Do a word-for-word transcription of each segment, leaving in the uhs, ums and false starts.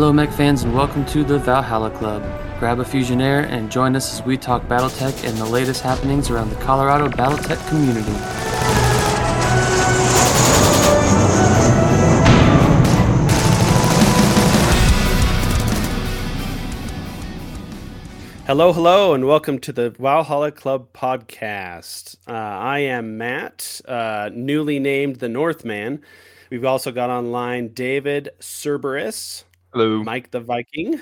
Hello Mech fans and welcome to the Valhalla Club. Grab a Fusionaire and join us as we talk BattleTech and the latest happenings around the Colorado BattleTech community. Hello, hello, and welcome to the Valhalla Club podcast. Uh, I am Matt, uh, newly named the Northman. We've also got online David Cerberus. Hello. Mike the Viking.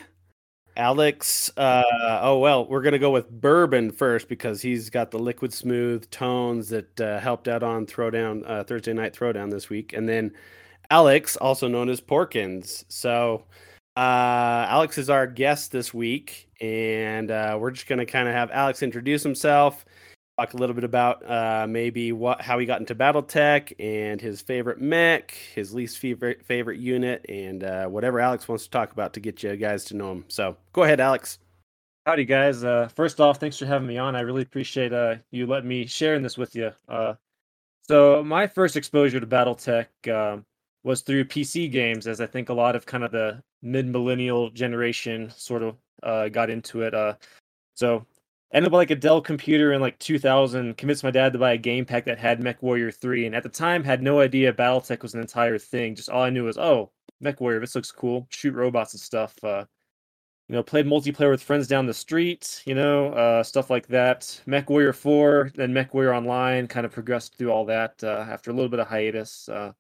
Alex. Uh, oh, well, we're going to go with Bourbon first because he's got the liquid smooth tones that uh, helped out on Throwdown uh, Thursday Night Throwdown this week. And then Alex, also known as Porkins. So uh, Alex is our guest this week. And uh, we're just going to kind of have Alex introduce himself, talk a little bit about uh, maybe what how he got into BattleTech and his favorite mech, his least favorite favorite unit, and uh, whatever Alex wants to talk about to get you guys to know him. So go ahead, Alex. Howdy, guys. Uh, first off, thanks for having me on. I really appreciate uh, you letting me sharing this with you. Uh, so my first exposure to BattleTech uh, was through P C games, as I think a lot of kind of the mid-millennial generation sort of uh, got into it. Uh, so... Ended up with like a Dell computer in like two thousand, convinced my dad to buy a game pack that had MechWarrior three, and at the time had no idea BattleTech was an entire thing. Just all I knew was, oh, MechWarrior, this looks cool. Shoot robots and stuff. Uh, you know, played multiplayer with friends down the street, you know, uh, stuff like that. MechWarrior four, then MechWarrior Online, kind of progressed through all that uh, after a little bit of hiatus. Uh,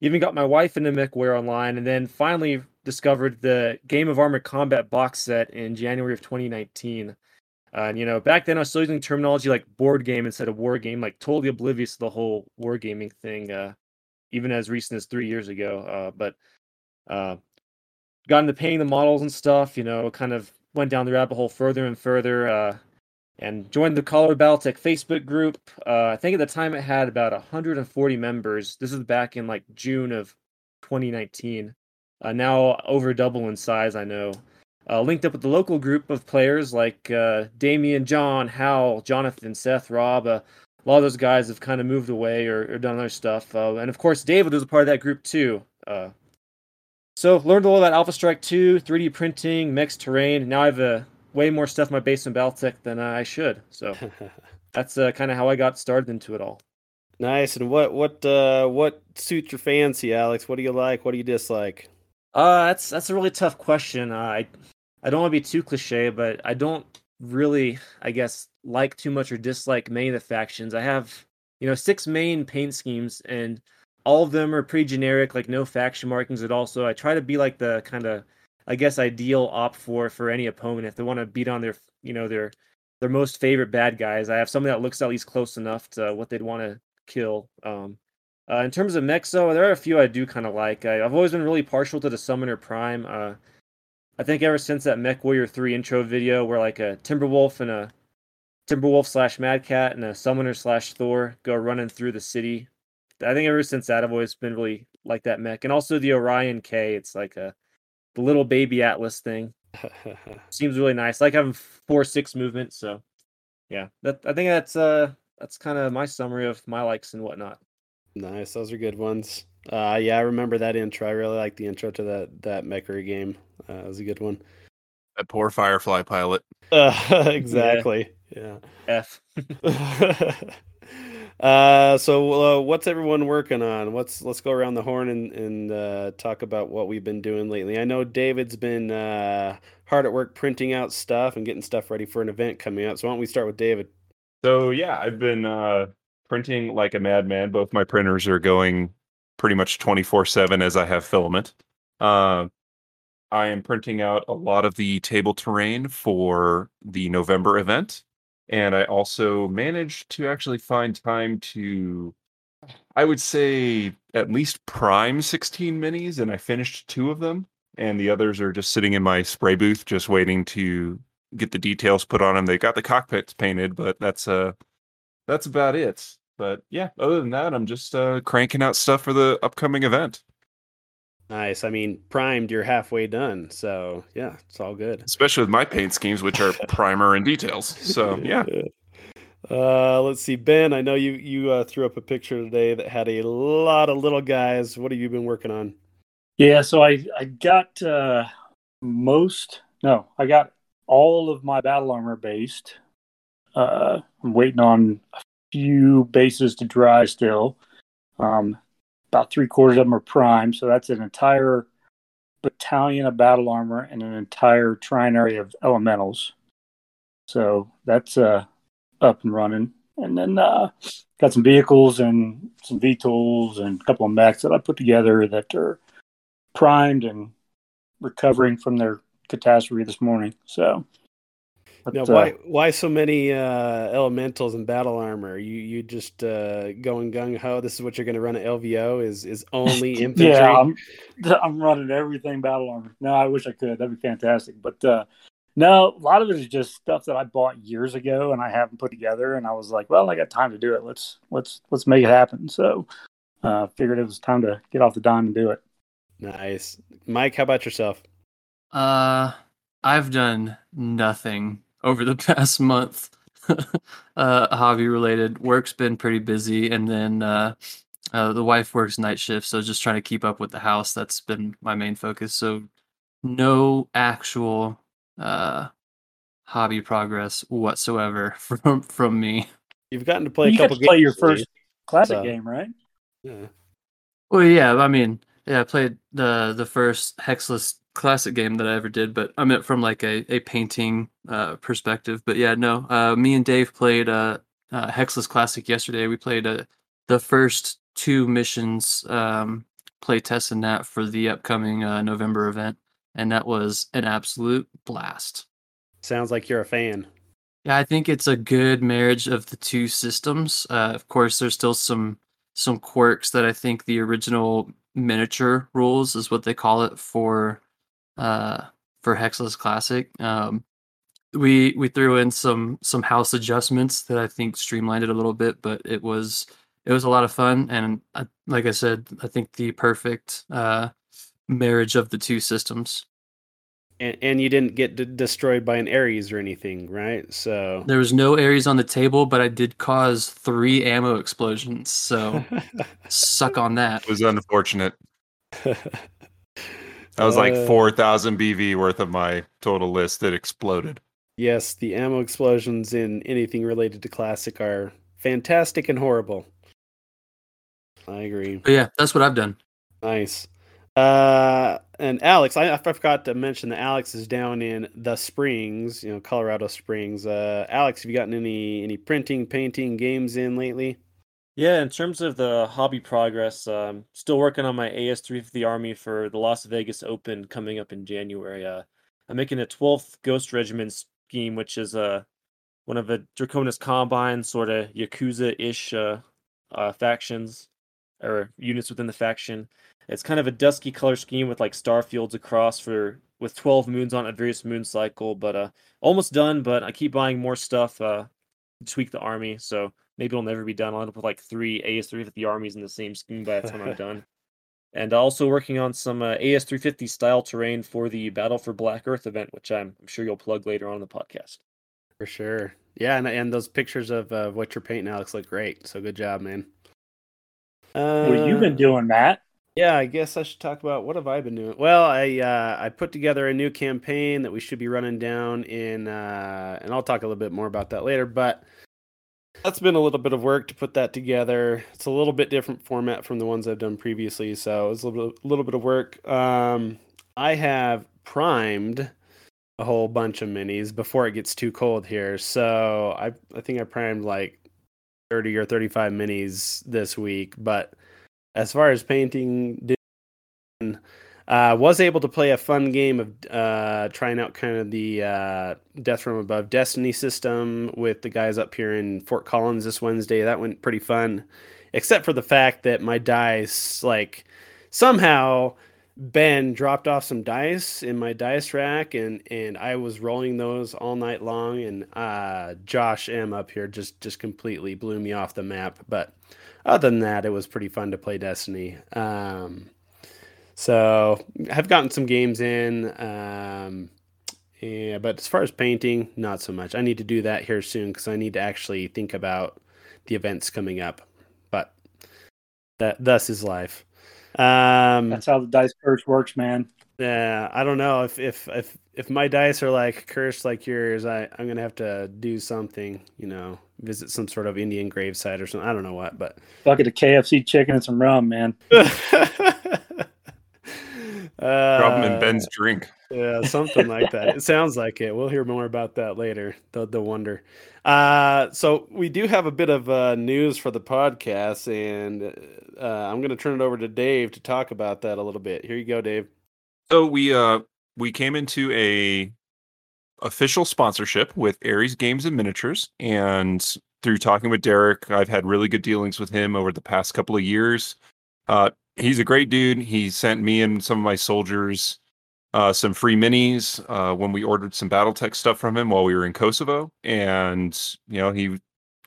even got my wife into MechWarrior Online, and then finally discovered the Game of Armored Combat box set in January of twenty nineteen. Uh, and, you know, back then I was still using terminology like board game instead of war game, like totally oblivious to the whole wargaming thing, uh, even as recent as three years ago. Uh, but uh, got into painting the models and stuff, you know, kind of went down the rabbit hole further and further uh, and joined the Colorado BattleTech Facebook group. Uh, I think at the time it had about one hundred forty members. This is back in like June of twenty nineteen. Uh, now over double in size, I know. Uh, linked up with the local group of players like uh, Damien, John, Hal, Jonathan, Seth, Rob. Uh, a lot of those guys have kind of moved away or, or done other stuff. Uh, and, of course, David was a part of that group, too. Uh, so learned a lot about Alpha Strike two, three D printing, mechs, terrain. Now I have uh, way more stuff in my base in BattleTech than I should. So that's uh, kind of how I got started into it all. Nice. And what what uh, what suits your fancy, Alex? What do you like? What do you dislike? Uh, that's that's a really tough question. Uh, I... I don't want to be too cliche, but I don't really, I guess, like too much or dislike many of the factions. I have, you know, six main paint schemes, and all of them are pretty generic, like no faction markings at all. So I try to be like the kind of, I guess, ideal opt for for any opponent. If they want to beat on their, you know, their their most favorite bad guys, I have something that looks at least close enough to what they'd want to kill. Um, uh, in terms of mechs, though, there are a few I do kind of like. I, I've always been really partial to the Summoner Prime. Uh, I think ever since that MechWarrior three intro video where like a Timberwolf and a Timberwolf slash Mad Cat and a Summoner slash Thor go running through the city. I think ever since that, I've always been really like that mech. And also the Orion K, it's like a the little baby Atlas thing. Seems really nice. Like having four, six movement. So yeah, that, I think that's uh that's kind of my summary of my likes and whatnot. Nice. Those are good ones. Uh, yeah, I remember that intro. I really like the intro to that that MechWarrior game. Uh, it was a good one. That poor Firefly pilot. Uh, exactly. Yeah. yeah. F. uh, so, uh, what's everyone working on? What's let's go around the horn and and uh, talk about what we've been doing lately. I know David's been uh, hard at work printing out stuff and getting stuff ready for an event coming up. So, why don't we start with David? So yeah, I've been uh, printing like a madman. Both my printers are going pretty much twenty-four seven as I have filament. Uh, I am printing out a lot of the table terrain for the November event. And I also managed to actually find time to, I would say, at least prime sixteen minis. And I finished two of them. And the others are just sitting in my spray booth, just waiting to get the details put on them. They got the cockpits painted, but that's uh, that's about it. But yeah, other than that, I'm just uh, cranking out stuff for the upcoming event. Nice. I mean, primed, you're halfway done. So yeah, it's all good. Especially with my paint schemes, which are primer and details. So yeah. Uh, let's see, Ben, I know you, you uh, threw up a picture today that had a lot of little guys. What have you been working on? Yeah, so I, I got uh, most, no, I got all of my battle armor based. Uh, I'm waiting on a few bases to dry still. Um, about three quarters of them are prime, so that's an entire battalion of battle armor and an entire trinary of elementals. So that's uh, up and running. And then uh, got some vehicles and some V TOLs and a couple of mechs that I put together that are primed and recovering from their catastrophe this morning. So, but, now, why uh, why so many uh, elementals and battle armor? You you just uh, going gung ho. This is what you're going to run at L V O. Is is only infantry? Yeah, I'm, I'm running everything battle armor. No, I wish I could. That'd be fantastic. But uh, no, a lot of it is just stuff that I bought years ago and I haven't put together. And I was like, well, I got time to do it. Let's let's let's make it happen. So, uh, figured it was time to get off the dime and do it. Nice, Mike. How about yourself? Uh, I've done nothing over the past month. uh, hobby related work's been pretty busy, and then uh, uh, the wife works night shift, so just trying to keep up with the house. That's been my main focus. So, no actual uh hobby progress whatsoever from from me. You've gotten to play you a couple. Got to games play your first classic so. game, right? Yeah. Well, yeah. I mean. Yeah, I played the the first Hexless classic game that I ever did, but I meant from like a, a painting uh, perspective. But yeah, no, uh, me and Dave played uh, uh, Hexless Classic yesterday. We played uh, the first two missions, um, play tests in that for the upcoming uh, November event, and that was an absolute blast. Sounds like you're a fan. Yeah, I think it's a good marriage of the two systems. Uh, of course, there's still some some quirks that I think the original miniature rules is what they call it for uh for Hexless Classic. Um we we threw in some some house adjustments that I think streamlined it a little bit, but it was it was a lot of fun, and I, like I said, I think the perfect uh marriage of the two systems. And, and you didn't get d- destroyed by an Ares or anything, right? So there was no Ares on the table, but I did cause three ammo explosions. So suck on that. It was unfortunate. That was uh, like four thousand B V worth of my total list that exploded. Yes, the ammo explosions in anything related to Classic are fantastic and horrible. I agree. But yeah, that's what I've done. Nice. Uh, and Alex, I, I forgot to mention that Alex is down in the Springs, you know, Colorado Springs. Uh, Alex, have you gotten any, any printing, painting, games in lately? Yeah, in terms of the hobby progress, um, still working on my A S three fifty Army for the Las Vegas Open coming up in January. Uh, I'm making a twelfth Ghost Regiment scheme, which is uh, one of the Draconis Combine sort of Yakuza-ish uh, uh, factions or units within the faction. It's kind of a dusky color scheme with like star fields across for with twelve moons on a various moon cycle, but uh, almost done. But I keep buying more stuff uh, to tweak the army, so maybe it'll never be done. I'll end up with like three A S three fifty armies in the same scheme by the time I'm done. And also working on some uh, A S three fifty style terrain for the Battle for Black Earth event, which I'm, I'm sure you'll plug later on in the podcast. For sure, yeah, and and those pictures of uh, what you're painting, Alex, look great. So good job, man. Uh... Well, you've been doing that. Yeah, I guess I should talk about what have I been doing. Well, I uh, I put together a new campaign that we should be running down in, uh, and I'll talk a little bit more about that later. But that's been a little bit of work to put that together. It's a little bit different format from the ones I've done previously, so it was a little, little bit of work. Um, I have primed a whole bunch of minis before it gets too cold here. So I I think I primed like thirty or thirty-five minis this week, but as far as painting, I uh, was able to play a fun game of uh, trying out kind of the uh, Death From Above Destiny system with the guys up here in Fort Collins this Wednesday. That went pretty fun, except for the fact that my dice, like somehow Ben dropped off some dice in my dice rack, and, and I was rolling those all night long. And uh, Josh M up here just, just completely blew me off the map, but other than that, it was pretty fun to play Destiny. Um, so I've gotten some games in, um, yeah, but as far as painting, not so much. I need to do that here soon because I need to actually think about the events coming up. But that thus is life. Um, That's how the dice purge works, man. Yeah, I don't know if if if if my dice are like cursed like yours, I I'm gonna have to do something, you know, visit some sort of Indian gravesite or something. I don't know what, but bucket of K F C chicken and some rum, man. Uh, Drop him in Ben's drink. Yeah, something like that. It sounds like it. We'll hear more about that later. The the wonder. Uh, so we do have a bit of uh, news for the podcast, and uh, I'm going to turn it over to Dave to talk about that a little bit. Here you go, Dave. So we uh we came into a official sponsorship with Ares Games and Miniatures, and through talking with Derek, I've had really good dealings with him over the past couple of years. Uh. He's a great dude. He sent me and some of my soldiers uh, some free minis uh, when we ordered some BattleTech stuff from him while we were in Kosovo. And, you know, he,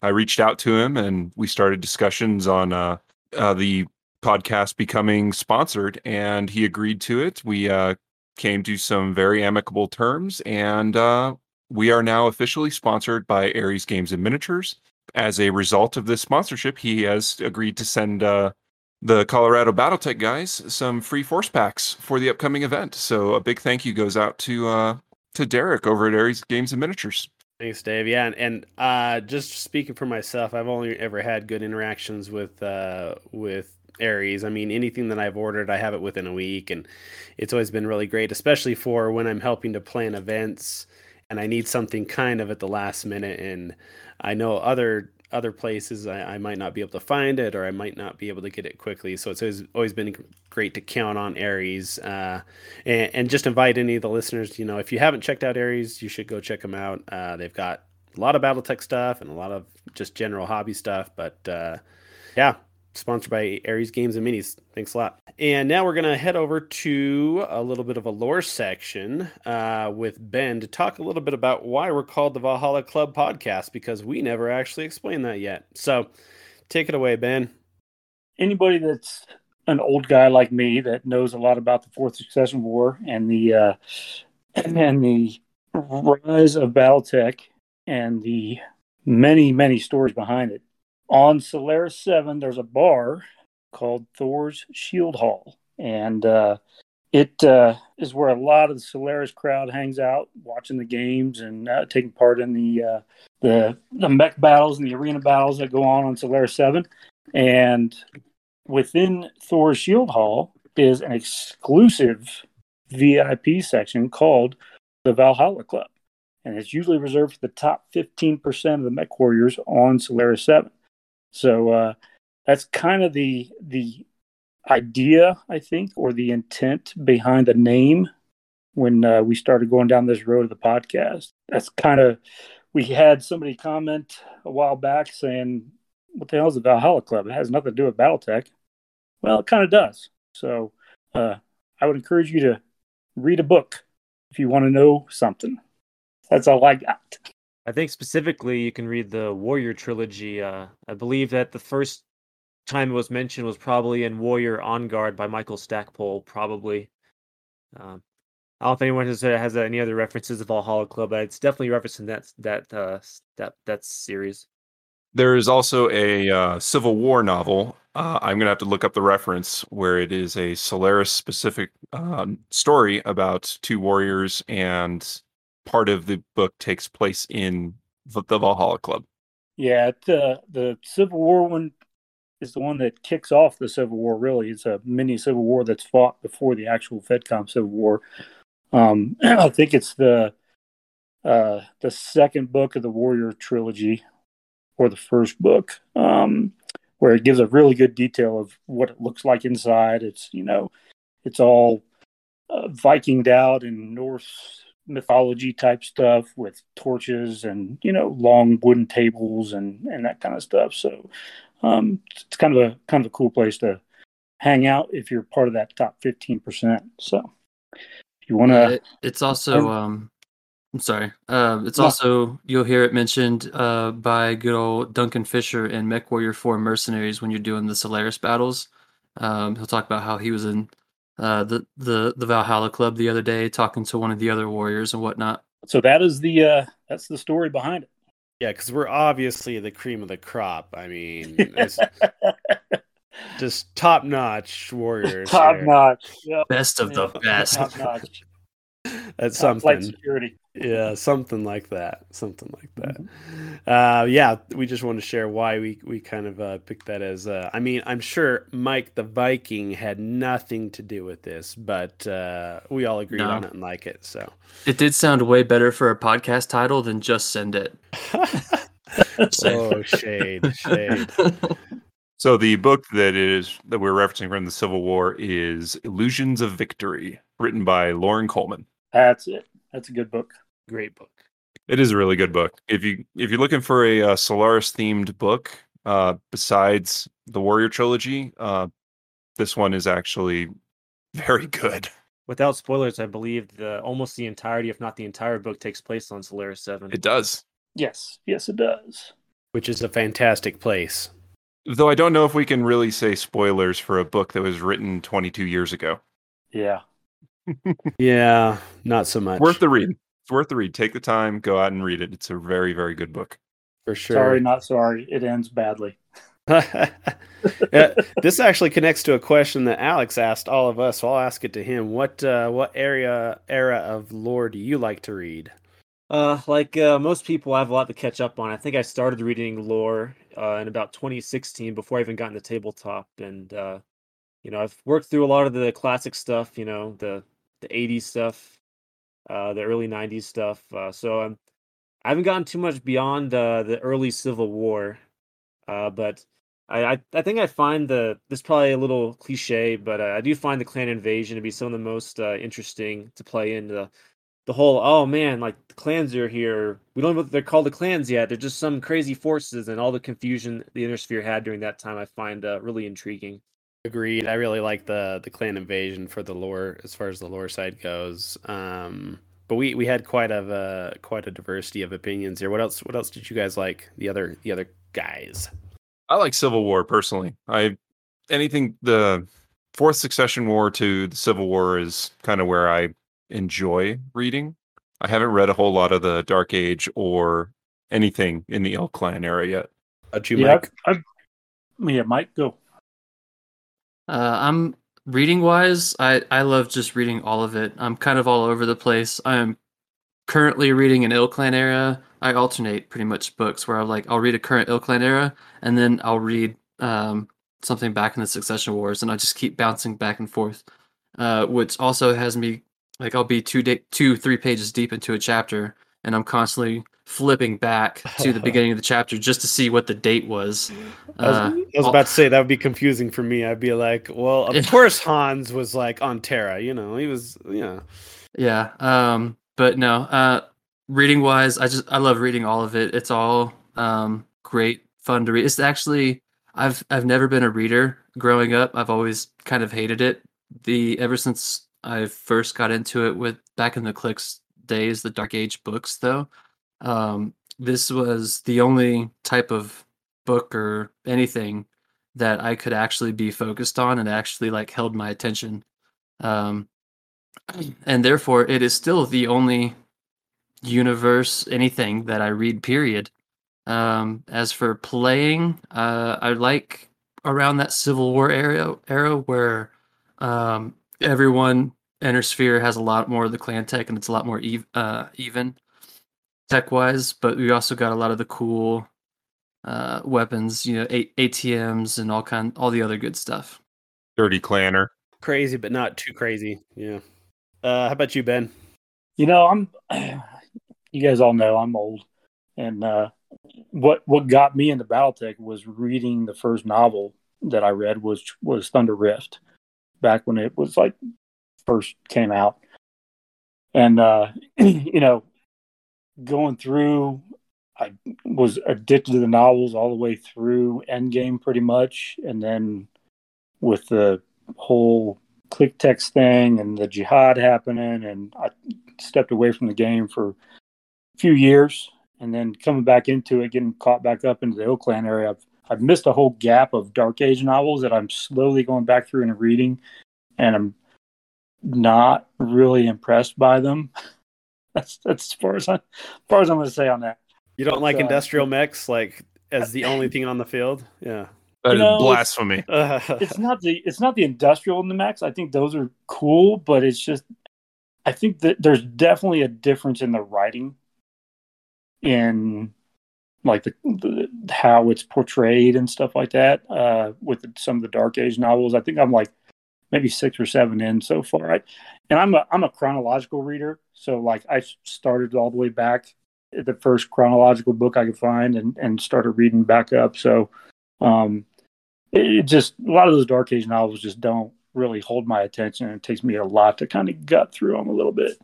I reached out to him and we started discussions on uh, uh, the podcast becoming sponsored, and he agreed to it. We uh, came to some very amicable terms, and uh, we are now officially sponsored by Ares Games and Miniatures. As a result of this sponsorship, he has agreed to send... Uh, the Colorado BattleTech guys some free force packs for the upcoming event. So a big thank you goes out to uh, to Derek over at Ares Games and Miniatures. Thanks, Dave. Yeah, and, and uh, just speaking for myself, I've only ever had good interactions with uh, with Ares. I mean, anything that I've ordered, I have it within a week, and it's always been really great, especially for when I'm helping to plan events and I need something kind of at the last minute. And I know other... other places I, I might not be able to find it, or I might not be able to get it quickly. So it's always, always been great to count on Ares, uh, and, and just invite any of the listeners, you know, if you haven't checked out Ares, you should go check them out. Uh, they've got a lot of BattleTech stuff and a lot of just general hobby stuff, but uh, yeah, sponsored by Ares Games and Minis. Thanks a lot. And now we're going to head over to a little bit of a lore section uh, with Ben to talk a little bit about why we're called the Valhalla Club podcast, because we never actually explained that yet. So take it away, Ben. Anybody that's an old guy like me that knows a lot about the Fourth Succession War and the uh, and the rise of BattleTech and the many, many stories behind it. On Solaris seven, there's a bar called Thor's Shield Hall, and uh, it uh, is where a lot of the Solaris crowd hangs out, watching the games and uh, taking part in the uh, the the mech battles and the arena battles that go on on Solaris seven. And within Thor's Shield Hall is an exclusive V I P section called the Valhalla Club, and it's usually reserved for the top fifteen percent of the mech warriors on Solaris seven. So uh, that's kind of the the idea, I think, or the intent behind the name when uh, we started going down this road of the podcast. That's kind of, we had somebody comment a while back saying, what the hell is the Valhalla Club? It has nothing to do with BattleTech. Well, it kind of does. So uh, I would encourage you to read a book if you want to know something. That's all I got. I think specifically you can read the Warrior Trilogy. Uh, I believe that the first time it was mentioned was probably in Warrior On Guard by Michael Stackpole, probably. Um, I don't know if anyone has, has any other references of Valhalla Club, but it's definitely referencing that that uh, that that series. There is also a uh, Civil War novel. Uh, I'm going to have to look up the reference, where it is a Solaris-specific um, story about two warriors, and part of the book takes place in the Valhalla Club. Yeah, the the Civil War one is the one that kicks off the Civil War, really. It's a mini Civil War that's fought before the actual FedCom Civil War. Um, I think it's the uh, the second book of the Warrior Trilogy, or the first book, um, where it gives a really good detail of what it looks like inside. It's, you know, it's all uh, Vikinged out in Norse mythology type stuff with torches and, you know, long wooden tables and, and that kind of stuff. So um, it's kind of a kind of a cool place to hang out if you're part of that top fifteen percent. So if you want to, it's also um, I'm sorry, uh, it's no. also you'll hear it mentioned uh, by good old Duncan Fisher in MechWarrior four Mercenaries when you're doing the Solaris battles. Um, he'll talk about how he was in Uh, the, the the Valhalla Club the other day, talking to one of the other warriors and whatnot. So that is the uh, that's the story behind it. Yeah, because we're obviously the cream of the crop. I mean, Just top notch warriors. Top there. Notch. Yep. Best of yeah. the best. Top notch. That's top something. Security. Yeah, something like that. Something like that. Mm-hmm. Uh, yeah, we just want to share why we, we kind of uh, picked that as. Uh, I mean, I'm sure Mike the Viking had nothing to do with this, but uh, we all agreed no. on it and like it. So it did sound way better for a podcast title than Just Send It. Oh, shade, shade. So the book that is that we're referencing from the Civil War is Illusions of Victory, written by Lauren Coleman. That's it. That's a good book. Great book. It is a really good book. If you if you're looking for a uh, Solaris themed book, uh, besides the Warrior Trilogy, uh, this one is actually very good. Without spoilers, I believe the almost the entirety, if not the entire book, takes place on Solaris seven. It does. Yes. Yes, it does. Which is a fantastic place. Though I don't know if we can really say spoilers for a book that was written twenty-two years ago. Yeah. Yeah, not so much. Worth the read. It's worth the read. Take the time, go out and read it. It's a very, very good book. For sure. Sorry, not sorry. It ends badly. This actually connects to a question that Alex asked all of us, so I'll ask it to him. What uh, what area era of lore do you like to read? Uh, like uh, most people, I have a lot to catch up on. I think I started reading lore uh, in about twenty sixteen before I even got into tabletop. And, uh, you know, I've worked through a lot of the classic stuff, you know, the, the eighties stuff, uh, the early nineties stuff. Uh, so I'm, I haven't gotten too much beyond uh, the early Civil War. Uh, but I, I, I think I find the, this is probably a little cliche, but uh, I do find the Clan Invasion to be some of the most uh, interesting to play in the, The whole, oh man, like the clans are here. We don't know what they're called, the clans yet. They're just some crazy forces, and all the confusion the Inner Sphere had during that time I find uh, really intriguing. Agreed. I really like the the Clan Invasion for the lore, as far as the lore side goes. Um, but we, we had quite of a quite a diversity of opinions here. What else? What else did you guys like? The other the other guys. I like Civil War personally. I anything the Fourth Succession War to the Civil War is kind of where I enjoy reading. I haven't read a whole lot of the Dark Age or anything in the Il-Clan area yet. How'd you, yeah, Mike? I'm, I'm, yeah, Mike, go. Uh, I'm reading-wise, I, I love just reading all of it. I'm kind of all over the place. I'm currently reading an Il-Clan era. I alternate pretty much books where I'm like, I'll read a current Il-Clan era, and then I'll read um, something back in the Succession Wars, and I just keep bouncing back and forth, uh, which also has me Like I'll be two, day, two, three pages deep into a chapter, and I'm constantly flipping back to the beginning of the chapter just to see what the date was. I was, uh, I was about to say that would be confusing for me. I'd be like, "Well, of course Hans was like on Terra, you know, he was, you know." Yeah, um, but no. Uh, reading wise, I just I love reading all of it. It's all um, great fun to read. It's actually I've I've never been a reader growing up. I've always kind of hated it. The ever since. I first got into it with back in the Clix days, the Dark Age books, though. Um, this was the only type of book or anything that I could actually be focused on and actually like held my attention. Um, and therefore, it is still the only universe, anything that I read, period. Um, as for playing, uh, I like around that Civil War era, era where... Um, Everyone, Inner Sphere has a lot more of the clan tech, and it's a lot more ev- uh, even tech-wise. But we also got a lot of the cool uh, weapons, you know, a- ATMs and all kind, all the other good stuff. Dirty clanner, crazy, but not too crazy. Yeah. Uh, how about you, Ben? You know, I'm. You guys all know I'm old, and uh, what what got me into BattleTech was reading the first novel that I read was was Thunder Rift. Back when it was like first came out, and uh, you know, going through, I was addicted to the novels all the way through Endgame, pretty much, and then with the whole click text thing and the Jihad happening, and I stepped away from the game for a few years, and then coming back into it, getting caught back up into the Il-Clan area. I've I've missed a whole gap of Dark Age novels that I'm slowly going back through and reading, and I'm not really impressed by them. That's that's as far as, I, as, far as I'm going to say on that. You don't like so, industrial mechs, like as the only thing on the field? Yeah. That you know, is blasphemy. It's, it's not the it's not the industrial and the mechs. I think those are cool, but it's just I think that there's definitely a difference in the writing, in like the, the how it's portrayed and stuff like that. Uh, with the, some of the Dark Age novels, I think I'm like maybe six or seven in so far. Right? And I'm a I'm a chronological reader, so like I started all the way back at the first chronological book I could find, and and started reading back up. So. Um, It just, a lot of those Dark Age novels just don't really hold my attention, and it takes me a lot to kind of gut through them a little bit.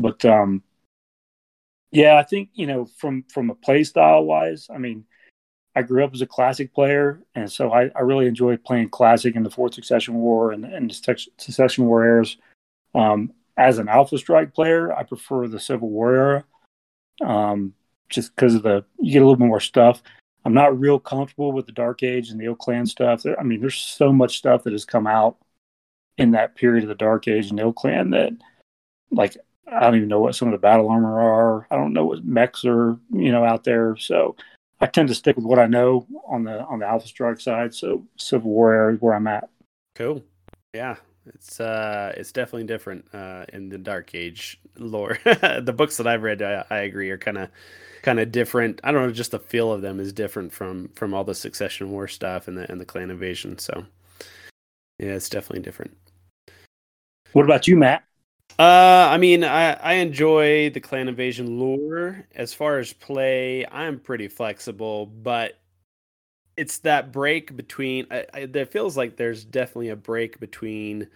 But, um, yeah, I think, you know, from, from a play style wise, I mean, I grew up as a classic player, and so I, I really enjoyed playing classic in the Fourth Succession War and, and the Succession War eras. Um, as an Alpha Strike player, I prefer the Civil War era, um, just because of the, you get a little bit more stuff. I'm not real comfortable with the Dark Age and the Il-Clan stuff. There, I mean, there's so much stuff that has come out in that period of the Dark Age and Il-Clan that, like, I don't even know what some of the battle armor are. I don't know what mechs are, you know, out there. So I tend to stick with what I know on the on the Alpha Strike side. So Civil War era is where I'm at. Cool. Yeah, it's uh, it's definitely different uh, in the Dark Age lore. The books that I've read, I, I agree, are kind of. Kind of different. I don't know. Just the feel of them is different from from all the Succession War stuff and the and the Clan Invasion. So, yeah, it's definitely different. What about you, Matt? Uh, I mean, I I enjoy the Clan Invasion lore. As far as play, I'm pretty flexible, but it's that break between. I, I, it feels like there's definitely a break between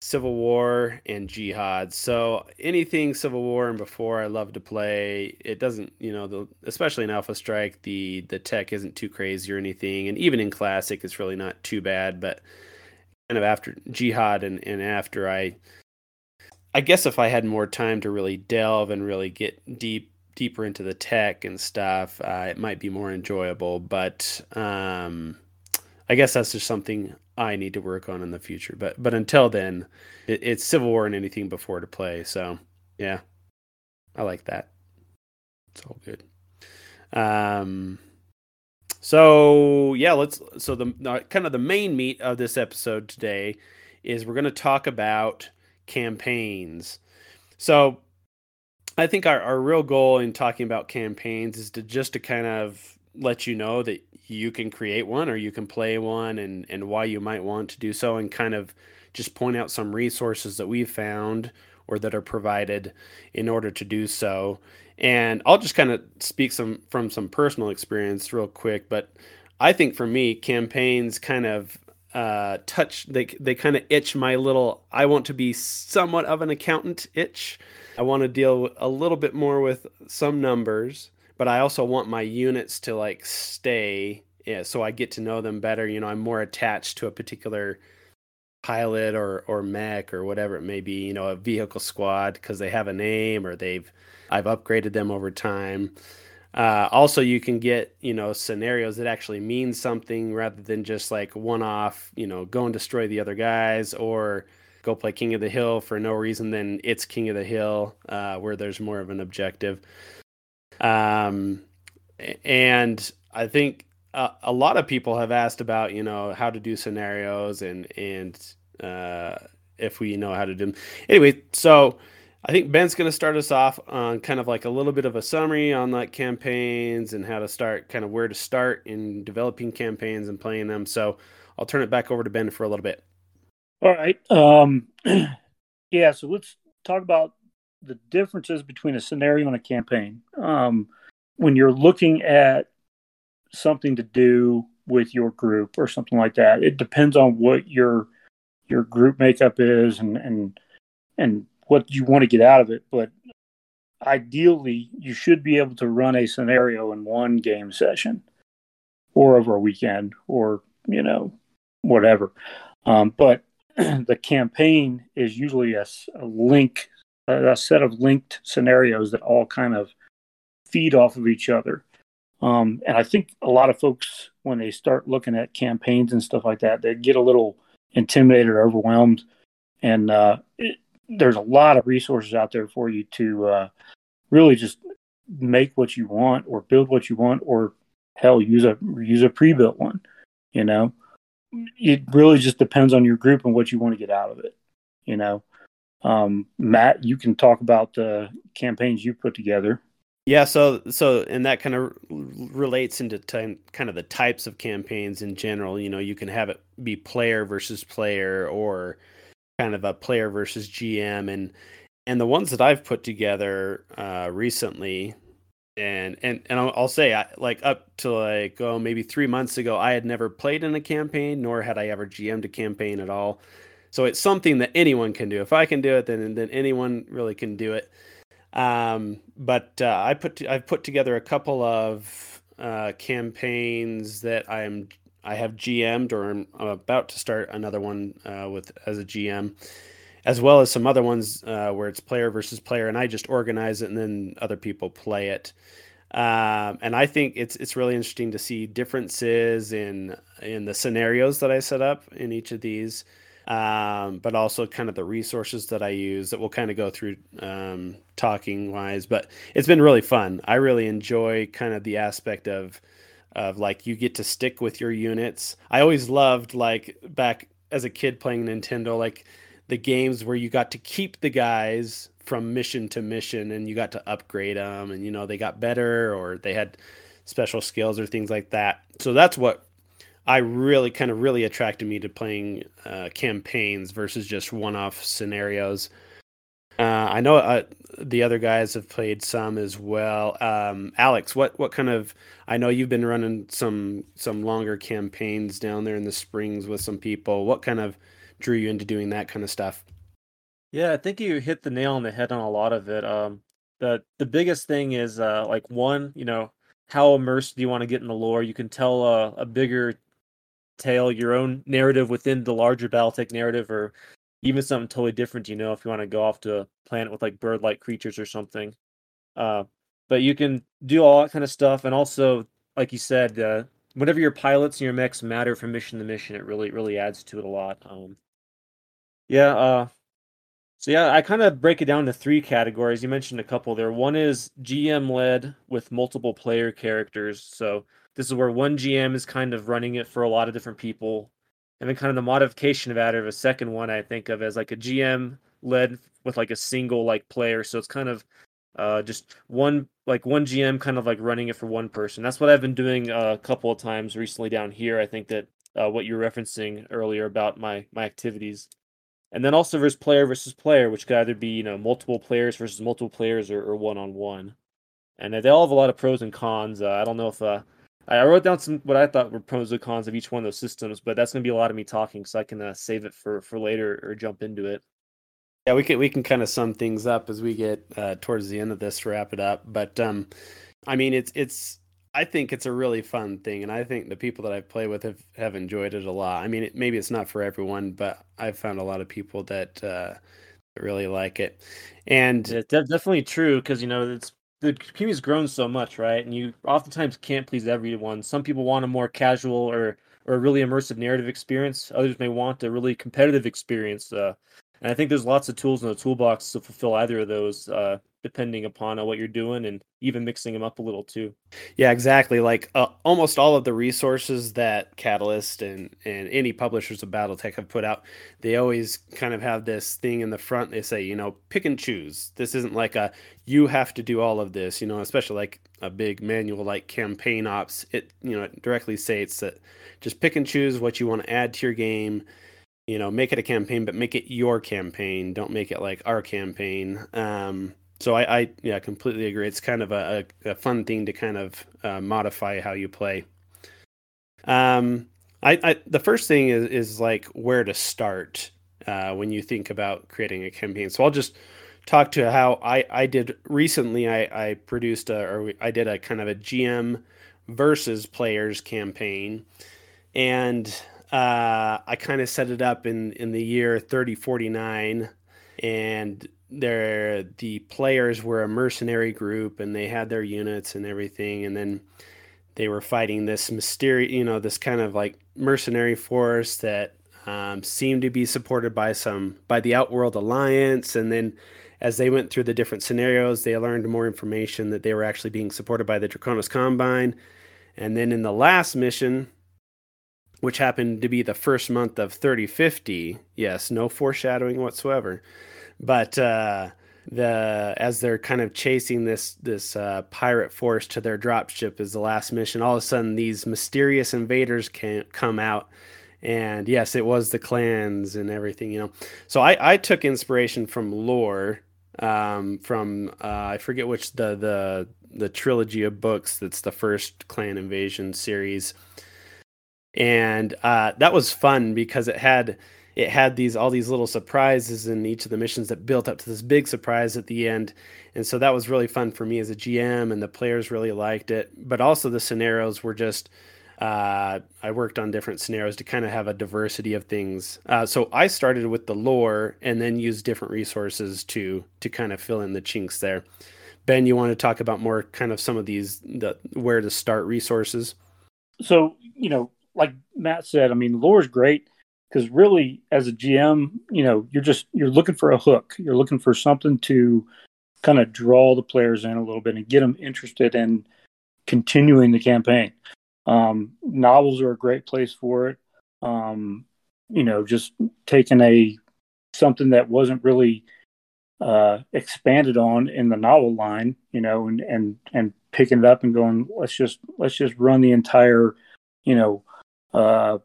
Civil War and Jihad. So anything Civil War and before I love to play. It doesn't, you know, the, especially in Alpha Strike, the the tech isn't too crazy or anything. And even in Classic, it's really not too bad. But kind of after Jihad and, and after I, I guess if I had more time to really delve and really get deep deeper into the tech and stuff, uh, it might be more enjoyable. But um, I guess that's just something I need to work on in the future, but but until then, it, it's Civil War and anything before to play. So yeah, I like that. It's all good. Um, so yeah, let's. So the kind of the main meat of this episode today is we're going to talk about campaigns. So I think our our real goal in talking about campaigns is to just to kind of let you know that you can create one or you can play one and, and why you might want to do so, and kind of just point out some resources that we've found or that are provided in order to do so. And I'll just kind of speak some from some personal experience real quick. But I think for me, campaigns kind of uh, touch, they, they kind of itch my little, I want to be somewhat of an accountant itch. I want to deal a little bit more with some numbers, but I also want my units to like stay, yeah, so I get to know them better. You know, I'm more attached to a particular pilot or, or mech or whatever it may be, you know, a vehicle squad, because they have a name or they've, I've upgraded them over time. Uh, also, you can get, you know, scenarios that actually mean something rather than just like one off, you know, go and destroy the other guys or go play King of the Hill for no reason. Then it's King of the Hill uh, where there's more of an objective. Um, and I think uh, a lot of people have asked about, you know, how to do scenarios and, and, uh, if we know how to do them anyway. So I think Ben's going to start us off on kind of like a little bit of a summary on like campaigns and how to start, kind of where to start in developing campaigns and playing them. So I'll turn it back over to Ben for a little bit. All right. Um, yeah. So let's talk about the differences between a scenario and a campaign. Um, when you're looking at something to do with your group or something like that, it depends on what your your group makeup is and and, and what you want to get out of it. But ideally, you should be able to run a scenario in one game session or over a weekend or, you know, whatever. Um, but the campaign is usually a, a link a set of linked scenarios that all kind of feed off of each other. Um, and I think a lot of folks, when they start looking at campaigns and stuff like that, they get a little intimidated or overwhelmed. And uh, it, there's a lot of resources out there for you to uh, really just make what you want or build what you want, or hell, use a, use a pre-built one. you know. It really just depends on your group and what you want to get out of it, you know. Um, Matt, you can talk about the campaigns you put together. Yeah, so so and that kind of relates into time, kind of the types of campaigns in general. You know, you can have it be player versus player, or kind of a player versus G M, and and the ones that I've put together uh, recently, and and and I'll, I'll say I, like up to like oh maybe three months ago, I had never played in a campaign, nor had I ever G M'd a campaign at all. So it's something that anyone can do. If I can do it, then then anyone really can do it. Um, but uh, I put I've put together a couple of uh, campaigns that I'm I have G M'd, or I'm, I'm about to start another one uh, with as a G M, as well as some other ones uh, where it's player versus player, and I just organize it and then other people play it. Um, and I think it's it's really interesting to see differences in in the scenarios that I set up in each of these. Um, but also kind of the resources that I use that we'll kind of go through um, talking wise, but it's been really fun. I really enjoy kind of the aspect of, of like, you get to stick with your units. I always loved, like, back as a kid playing Nintendo, like the games where you got to keep the guys from mission to mission and you got to upgrade them, and, you know, they got better or they had special skills or things like that. So that's what I really kind of really attracted me to playing uh, campaigns versus just one-off scenarios. Uh, I know uh, the other guys have played some as well. Um, Alex, what, what kind of, I know you've been running some, some longer campaigns down there in the Springs with some people. What kind of drew you into doing that kind of stuff? Yeah, I think you hit the nail on the head on a lot of it. Um, the, the biggest thing is uh, like one, you know, how immersed do you want to get in the lore? You can tell uh, a bigger tale, your own narrative within the larger BattleTech narrative, or even something totally different, you know, if you want to go off to a planet with like bird-like creatures or something. Uh, but you can do all that kind of stuff. And also, like you said, uh, whenever your pilots and your mechs matter from mission to mission, it really, really adds to it a lot. Um, yeah. Uh, so yeah, I kind of break it down to three categories. You mentioned a couple there. One is G M-led with multiple player characters. So this is where one G M is kind of running it for a lot of different people. And then kind of the modification of that, or the second one, I think of as like a G M led with like a single like player. So it's kind of uh, just one, like one G M kind of like running it for one person. That's what I've been doing a couple of times recently down here. I think that uh, what you were referencing earlier about my, my activities. And then also there's player versus player, which could either be, you know, multiple players versus multiple players, or, or one-on-one. And they all have a lot of pros and cons. Uh, I don't know if, uh, I wrote down some what I thought were pros and cons of each one of those systems, but that's going to be a lot of me talking, so I can uh, save it for, for later or jump into it. Yeah, we can we can kind of sum things up as we get uh, towards the end of this, wrap it up. But um, I mean, it's it's I think it's a really fun thing, and I think the people that I've played with have, have enjoyed it a lot. I mean, it, maybe it's not for everyone, but I've found a lot of people that uh, really like it, and it's definitely true because, you know, it's. The community's grown so much, right? And you oftentimes can't please everyone. Some people want a more casual or or a really immersive narrative experience. Others may want a really competitive experience. Uh, and I think there's lots of tools in the toolbox to fulfill either of those, uh, depending upon uh, what you're doing, and even mixing them up a little too. Yeah, exactly. Like uh, almost all of the resources that Catalyst and, and any publishers of BattleTech have put out, they always kind of have this thing in the front. They say, you know, pick and choose. This isn't like a, you have to do all of this, you know, especially like a big manual like Campaign Ops. It, you know, it directly states that just pick and choose what you want to add to your game. You know, make it a campaign, but make it your campaign. Don't make it like our campaign. Um, So I, I yeah completely agree. It's kind of a, a, a fun thing to kind of uh, modify how you play. Um, I, I the first thing is is like where to start uh, when you think about creating a campaign. So I'll just talk to how I, I did recently. I I produced a, or I did a kind of a G M versus players campaign, and uh, I kind of set it up in in the year thirty forty-nine, and there the players were a mercenary group, and they had their units and everything, and then they were fighting this mysterious, you know, this kind of like mercenary force that um, seemed to be supported by some by the Outworld Alliance. And then as they went through the different scenarios, they learned more information that they were actually being supported by the Draconis Combine. And then in the last mission, which happened to be the first month of thirty fifty. Yes, no foreshadowing whatsoever. But uh, the as they're kind of chasing this this uh, pirate force to their dropship is the last mission. All of a sudden, these mysterious invaders can come out. And yes, it was the clans and everything, you know. So I, I took inspiration from lore, um, from uh, I forget which the, the the trilogy of books that's the first Clan Invasion series, and uh, that was fun because it had it had these all these little surprises in each of the missions that built up to this big surprise at the end, and so that was really fun for me as a G M, and the players really liked it. But also the scenarios were just. Uh, I worked on different scenarios to kind of have a diversity of things. Uh, so I started with the lore and then used different resources to to kind of fill in the chinks there. Ben, you want to talk about more kind of some of these, the where to start resources? So, you know, like Matt said, I mean, lore is great because really as a G M, you know, you're just, you're looking for a hook. You're looking for something to kind of draw the players in a little bit and get them interested in continuing the campaign. Um, novels are a great place for it. Um, you know, just taking a something that wasn't really uh, expanded on in the novel line, you know, and, and and picking it up and going, let's just let's just run the entire, you know, uh,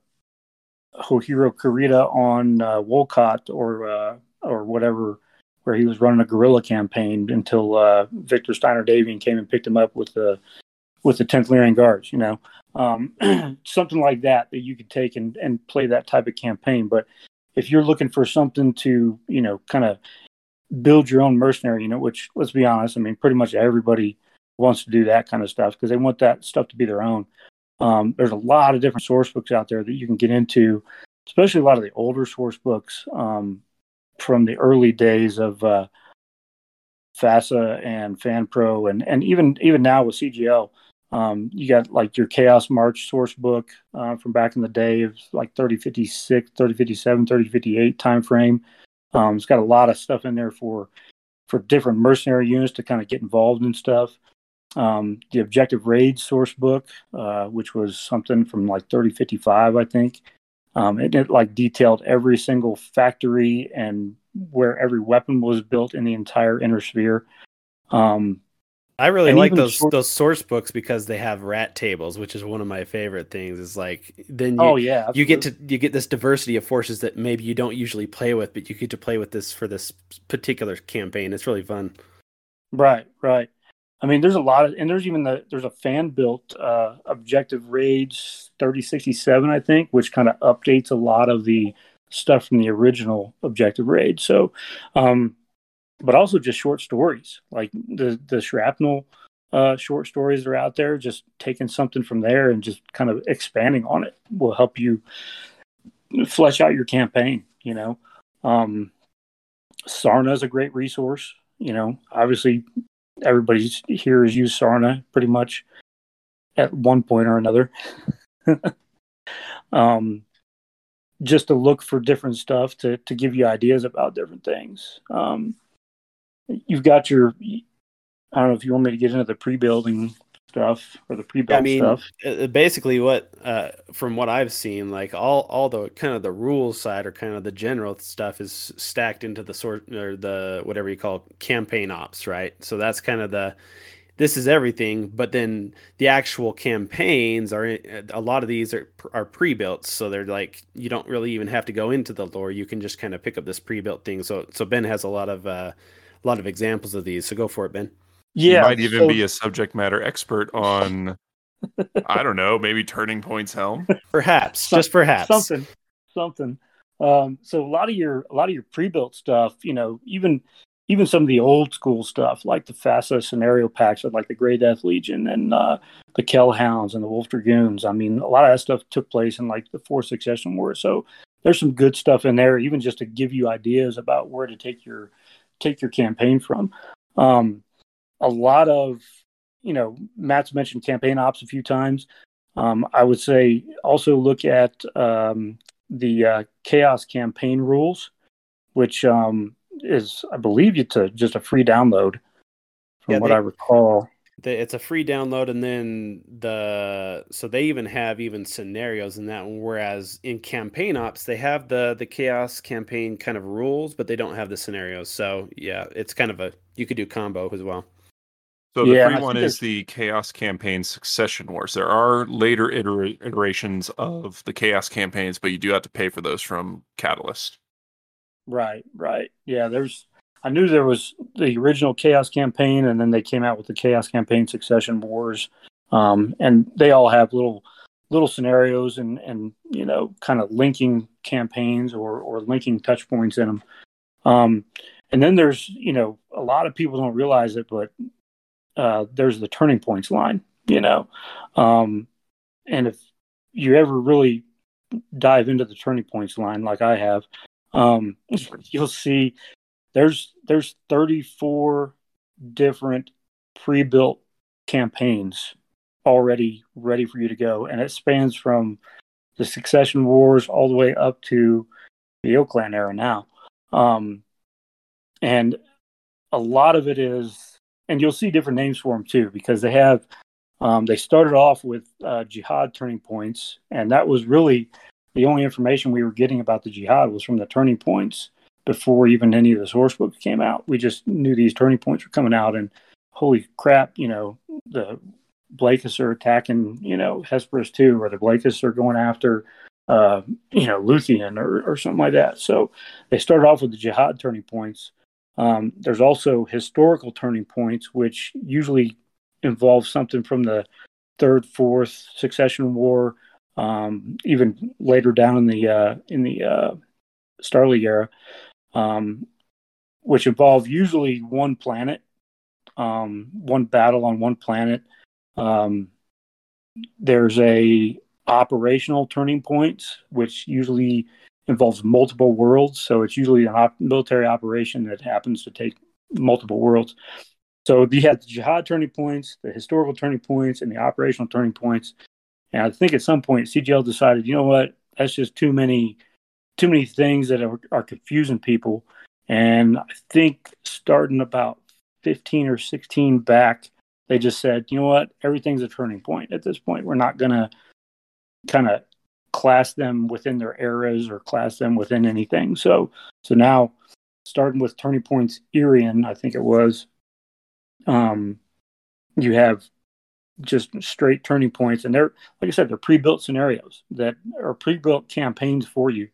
Hohiro Kurita on uh, Wolcott or uh, or whatever, where he was running a guerrilla campaign until uh, Victor Steiner Davian came and picked him up with the. with the tenth Lyrian Guards, you know, um, something like that, that you could take and, and play that type of campaign. But if you're looking for something to, you know, kind of build your own mercenary, you know, which let's be honest, I mean, pretty much everybody wants to do that kind of stuff because they want that stuff to be their own. Um, there's a lot of different source books out there that you can get into, especially a lot of the older source books um, from the early days of uh, FASA and FanPro and, and even, even now with C G L. Um, you got like your Chaos March source book uh, from back in the day of like thirty fifty-six, thirty fifty-seven, thirty fifty-eight timeframe. Um, it's got a lot of stuff in there for for different mercenary units to kind of get involved in stuff. Um, the Objective Raids source book, uh, which was something from like thirty fifty-five, I think. Um, it, it like detailed every single factory and where every weapon was built in the entire Inner Sphere. Um, I really and like those short- those source books because they have rat tables, which is one of my favorite things. Is like then you, oh, yeah, you get to you get this diversity of forces that maybe you don't usually play with, but you get to play with this for this particular campaign. It's really fun. Right, right. I mean, there's a lot of, and there's even the there's a fan built uh, Objective Raids thirty sixty-seven, I think, which kind of updates a lot of the stuff from the original Objective Raid. So. Um, But also just short stories, like the the Shrapnel uh, short stories are out there. Just taking something from there and just kind of expanding on it will help you flesh out your campaign. You know, um, Sarna is a great resource. You know, obviously everybody here has used Sarna pretty much at one point or another. um, just to look for different stuff to to give you ideas about different things. Um, You've got your, I don't know if you want me to get into the pre-building stuff or the pre-build I mean, stuff. Basically what, uh, from what I've seen, like all, all the kind of the rules side or kind of the general stuff is stacked into the sort or the, whatever you call campaign ops. Right. So that's kind of the, this is everything, but then the actual campaigns are, a lot of these are, are pre-built. So they're like, you don't really even have to go into the lore. You can just kind of pick up this pre-built thing. So, so Ben has a lot of, uh, A lot of examples of these, so go for it, Ben. Yeah, you might even so, be a subject matter expert on, I don't know, maybe Turning Points Helm. Perhaps, Some, just perhaps something, something. Um, so a lot of your a lot of your pre-built stuff, you know, even even some of the old school stuff, like the FASA scenario packs, with like the Grey Death Legion and uh, the Kell Hounds and the Wolf Dragoons. I mean, a lot of that stuff took place in like the Fourth Succession War. So there's some good stuff in there, even just to give you ideas about where to take your. take your campaign from. Um, a lot of, you know, Matt's mentioned campaign ops a few times. Um, I would say also look at um, the uh, Chaos Campaign Rules, which um, is, I believe it's a, just a free download from yeah, what they, I recall. the, it's a free download, and then the so they even have even scenarios in that one. Whereas in Campaign Ops, they have the the Chaos Campaign kind of rules, but they don't have the scenarios. So yeah, it's kind of a you could do combo as well. So the yeah, free one is the Chaos Campaign Succession Wars. There are later iter- iterations of the Chaos Campaigns, but you do have to pay for those from Catalyst. Right, right. Yeah, there's. I knew there was the original Chaos Campaign, and then they came out with the Chaos Campaign Succession Wars, um, and they all have little little scenarios and, and you know, kind of linking campaigns or or linking touch points in them. Um, and then there's, you know, a lot of people don't realize it, but Uh, there's the Turning Points line, you know, um, and if you ever really dive into the Turning Points line, like I have, um, you'll see there's there's thirty-four different pre-built campaigns already ready for you to go, and it spans from the Succession Wars all the way up to the Il-Clan era now, um, and a lot of it is. And you'll see different names for them, too, because they have, um, they started off with uh, Jihad Turning Points, and that was really the only information we were getting about the Jihad was from the Turning Points before even any of the source books came out. We just knew these Turning Points were coming out, and holy crap, you know, the Blakists are attacking, you know, Hesperus two, or the Blakists are going after, uh, you know, Luthien or, or something like that. So they started off with the Jihad Turning Points. Um, there's also historical turning points, which usually involve something from the Third, Fourth Succession War, um, even later down in the uh, in the uh, Star League era, um, which involve usually one planet, um, one battle on one planet. Um, there's a operational turning points, which usually involves multiple worlds, so it's usually an op- military operation that happens to take multiple worlds. So you had the Jihad turning points, the historical turning points, and the operational turning points. And I think at some point C G L decided, you know what, that's just too many, too many things that are, are confusing people. And I think starting about fifteen or sixteen back, they just said, you know what, everything's a turning point at this point. We're not gonna kind of class them within their eras or class them within anything. So so now, starting with Turning Points Irian, I think it was, um, you have just straight turning points. And they're, like I said, they're pre-built scenarios that are pre-built campaigns for you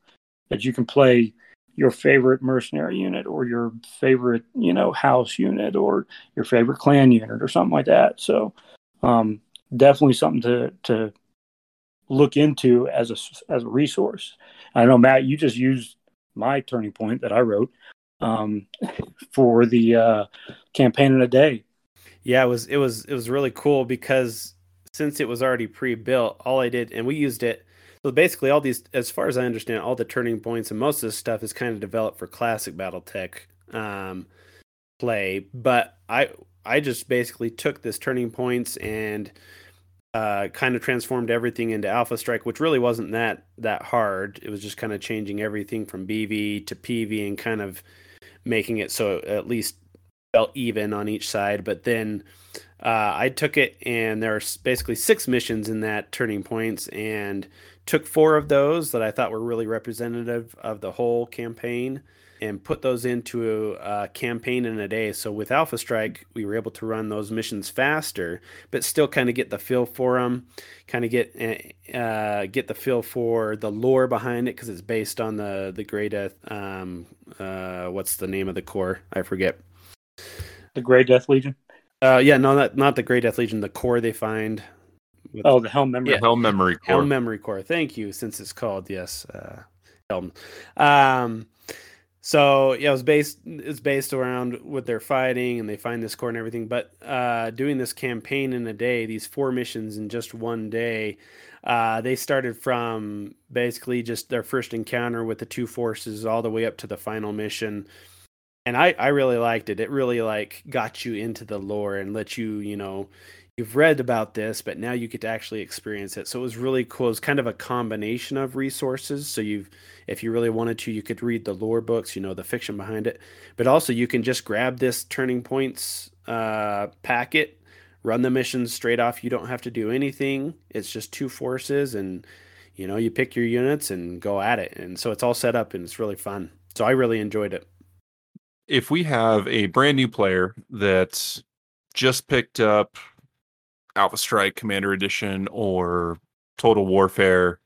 that you can play your favorite mercenary unit or your favorite, you know, house unit or your favorite clan unit or something like that. So um, definitely something to to look into as a as a resource. I know, Matt, you just used my turning point that I wrote um, for the uh, campaign in a day. Yeah, it was it was it was really cool because since it was already pre-built, all I did and we used it. So basically, all these, as far as I understand, all the turning points and most of this stuff is kind of developed for classic BattleTech um, play. But I I just basically took this turning points and Uh, kind of transformed everything into Alpha Strike, which really wasn't that that hard. It was just kind of changing everything from B V to P V and kind of making it so it at least felt even on each side. But then uh, I took it, and there are basically six missions in that Turning Points, and took four of those that I thought were really representative of the whole campaign and put those into a campaign in a day. So with Alpha Strike, we were able to run those missions faster, but still kind of get the feel for them, kind of get uh, get the feel for the lore behind it, because it's based on the the Grey Death. Um, uh, what's the name of the corps? I forget. The Grey Death Legion. Uh, yeah, no, not not the Grey Death Legion. The corps they find. With, oh, the Helm Memory. Yeah, Helm Memory Core. Helm Memory Core. Thank you. Since it's called, yes, uh, Helm. Um, So yeah, it was based it's based around what they're fighting, and they find this core and everything. But uh, doing this campaign in a day, these four missions in just one day, uh, they started from basically just their first encounter with the two forces all the way up to the final mission. And I, I really liked it. It really like got you into the lore and let you, you know, you've read about this, but now you get to actually experience it. So it was really cool. It's kind of a combination of resources. So you've, if you really wanted to, you could read the lore books, you know, the fiction behind it, but also you can just grab this Turning Points uh, packet, run the missions straight off. You don't have to do anything. It's just two forces, and you know, you pick your units and go at it. And so it's all set up and it's really fun. So I really enjoyed it. If we have a brand new player that's just picked up Alpha Strike Commander Edition or Total Warfare,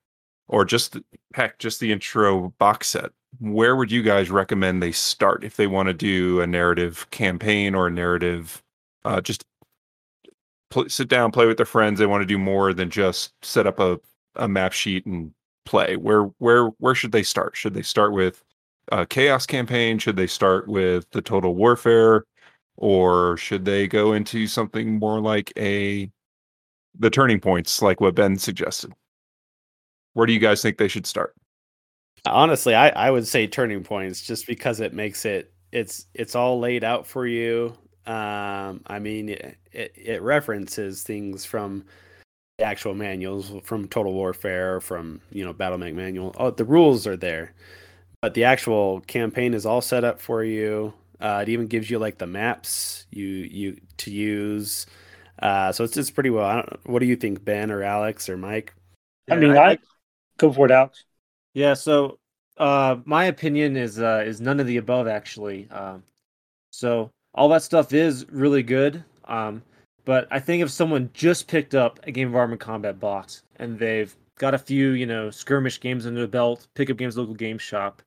or just heck, just the intro box set, where would you guys recommend they start if they want to do a narrative campaign or a narrative? Uh, just pl- sit down, play with their friends. They want to do more than just set up a, a map sheet and play. Where where where should they start? Should they start with a Chaos campaign? Should they start with the Total Warfare, or should they go into something more like a the Turning Points, like what Ben suggested? Where do you guys think they should start? Honestly, I, I would say Turning Points, just because it makes it it's it's all laid out for you. Um, I mean, it, it references things from the actual manuals, from Total Warfare, from you know BattleMech manual. Oh, the rules are there, but the actual campaign is all set up for you. Uh, it even gives you like the maps you you to use. Uh, so it's it's pretty well. I don't, what do you think, Ben or Alex or Mike? I mean, I, I go for it, Alex. Yeah. So uh, my opinion is uh, is none of the above, actually. Um, so all that stuff is really good. Um, but I think if someone just picked up a Game of Armored Combat box and they've got a few, you know, skirmish games under the belt, pickup games, local game shop,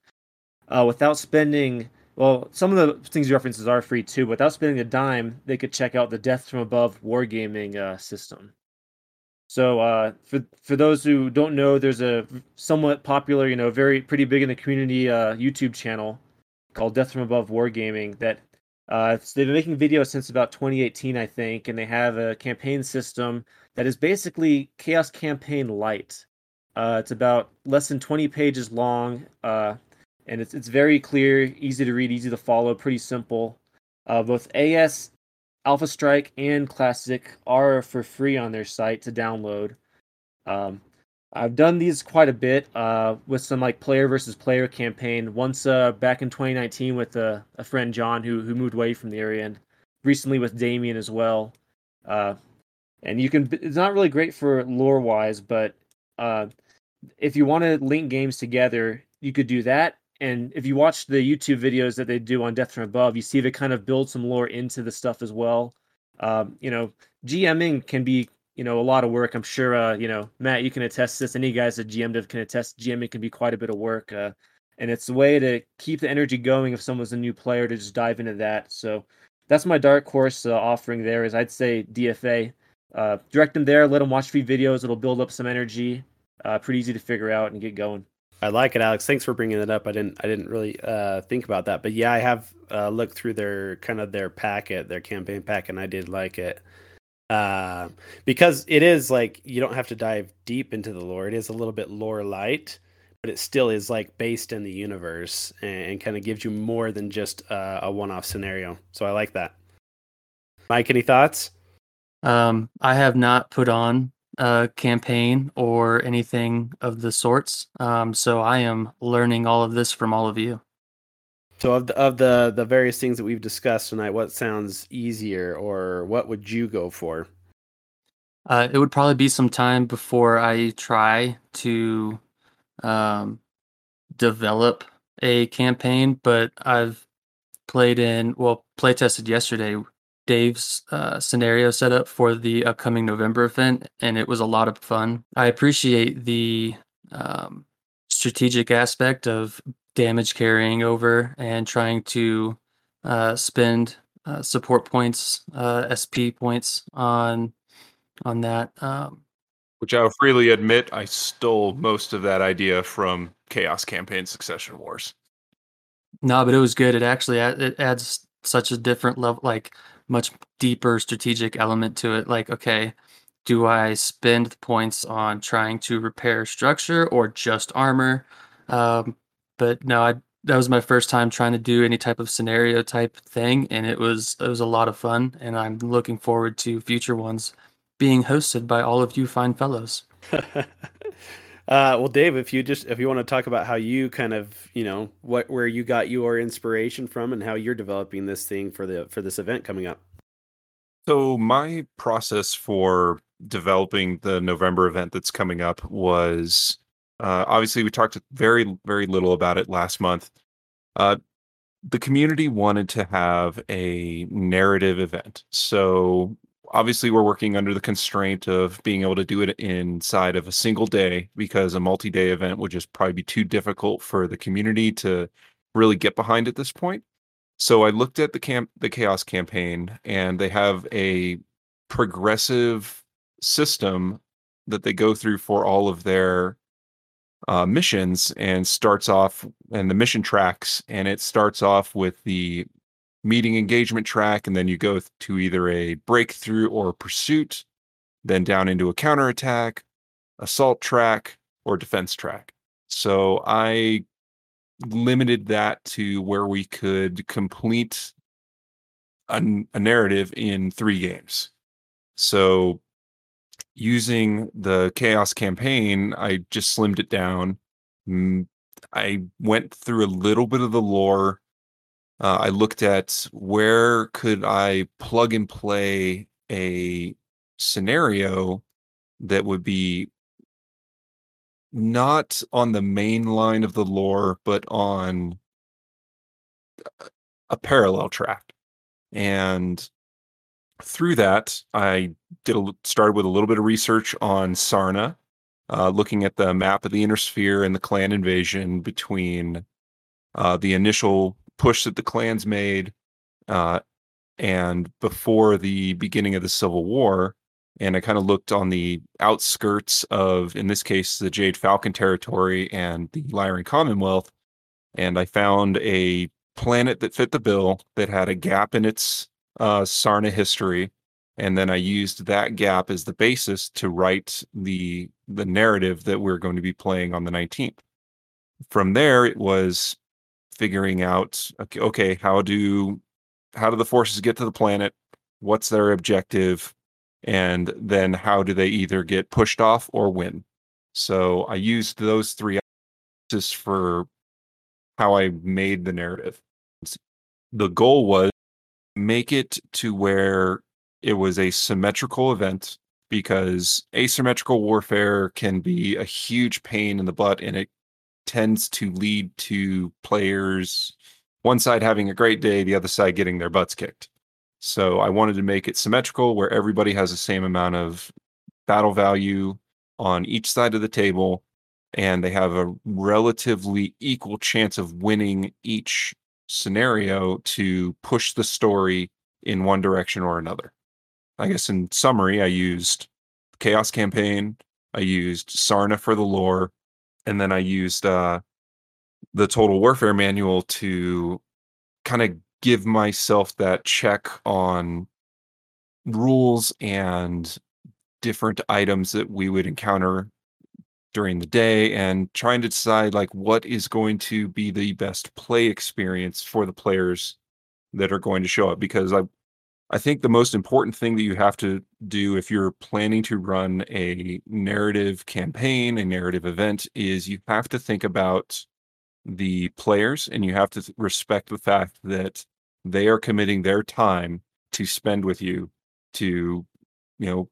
uh, without spending. Well, some of the things you references are free too. Without spending a dime, they could check out the Death from Above wargaming uh, system. So uh, for for those who don't know, there's a somewhat popular, you know, very pretty big in the community uh, YouTube channel called Death from Above Wargaming that uh, they've been making videos since about twenty eighteen, I think, and they have a campaign system that is basically Chaos Campaign Light. Uh, it's about less than twenty pages long, uh, and it's it's very clear, easy to read, easy to follow, pretty simple. Uh, both A S, Alpha Strike and Classic are for free on their site to download. Um, I've done these quite a bit uh, with some like player versus player campaign. Once uh, back in twenty nineteen with a, a friend John who who moved away from the area, and recently with Damien as well. Uh, and you can it's not really great for lore wise, but uh, if you want to link games together, you could do that. And if you watch the YouTube videos that they do on Death from Above, you see they kind of build some lore into the stuff as well. Um, you know, GMing can be, you know, a lot of work. I'm sure, uh, you know, Matt, you can attest to this. Any guys that G M'd can attest GMing can be quite a bit of work. Uh, and it's a way to keep the energy going if someone's a new player to just dive into that. So that's my dark horse uh, offering there is I'd say D F A. Uh, direct them there. Let them watch free videos. It'll build up some energy. Uh, pretty easy to figure out and get going. I like it, Alex. Thanks for bringing it up. I didn't, I didn't really uh, think about that, but yeah, I have uh, looked through their kind of their packet, their campaign pack, and I did like it uh, because it is like you don't have to dive deep into the lore. It is a little bit lore light, but it still is like based in the universe and, and kind of gives you more than just uh, a one-off scenario. So I like that. Mike, any thoughts? Um, I have not put on Uh, campaign or anything of the sorts. Um, so I am learning all of this from all of you. So of the, of the the various things that we've discussed tonight, what sounds easier or what would you go for? Uh, it would probably be some time before I try to um, develop a campaign, but I've played in, well, play tested yesterday Dave's uh, scenario set up for the upcoming November event, and it was a lot of fun. I appreciate the um, strategic aspect of damage carrying over and trying to uh, spend uh, support points, uh, S P points on on that. Um, Which I'll freely admit, I stole most of that idea from Chaos Campaign Succession Wars. No, but it was good. It actually ad- it adds such a different level, like much deeper strategic element to it. Like, okay, do I spend the points on trying to repair structure or just armor? Um, but no, I, that was my first time trying to do any type of scenario type thing. And it was, it was a lot of fun. And I'm looking forward to future ones being hosted by all of you fine fellows. uh, well, Dave, if you just, if you want to talk about how you kind of, you know, what, where you got your inspiration from and how you're developing this thing for the, for this event coming up. So my process for developing the November event that's coming up was uh, obviously we talked very, very little about it last month. Uh, the community wanted to have a narrative event. So obviously we're working under the constraint of being able to do it inside of a single day, because a multi-day event would just probably be too difficult for the community to really get behind at this point. So I looked at the camp, the Chaos Campaign, and they have a progressive system that they go through for all of their uh, missions, and starts off and the mission tracks, and it starts off with the meeting engagement track, and then you go to either a breakthrough or a pursuit, then down into a counterattack, assault track, or defense track. So I limited that to where we could complete a, a narrative in three games. So using the Chaos Campaign, I just slimmed it down. I went through a little bit of the lore. Uh, I looked at where could I plug and play a scenario that would be not on the main line of the lore, but on a parallel track. And through that, I did a, started with a little bit of research on Sarna, uh, looking at the map of the Inner Sphere and the Clan Invasion between uh, the initial push that the clans made uh, and before the beginning of the Civil War. And I kind of looked on the outskirts of, in this case, the Jade Falcon territory and the Lyran Commonwealth. And I found a planet that fit the bill, that had a gap in its uh, Sarna history. And then I used that gap as the basis to write the the narrative that we're going to be playing on the nineteenth. From there, it was figuring out, okay, okay how do how do the forces get to the planet? What's their objective? And then how do they either get pushed off or win? So I used those three options for how I made the narrative. The goal was make it to where it was a symmetrical event, because asymmetrical warfare can be a huge pain in the butt, and it tends to lead to players, one side having a great day, the other side getting their butts kicked. So I wanted to make it symmetrical, where everybody has the same amount of battle value on each side of the table, and they have a relatively equal chance of winning each scenario to push the story in one direction or another. I guess in summary, I used Chaos Campaign, I used Sarna for the lore, and then I used uh, the Total Warfare manual to kind of give myself that check on rules and different items that we would encounter during the day, and trying to decide like what is going to be the best play experience for the players that are going to show up. Because I I think the most important thing that you have to do if you're planning to run a narrative campaign, a narrative event, is you have to think about the players, and you have to respect the fact that they are committing their time to spend with you, to, you know,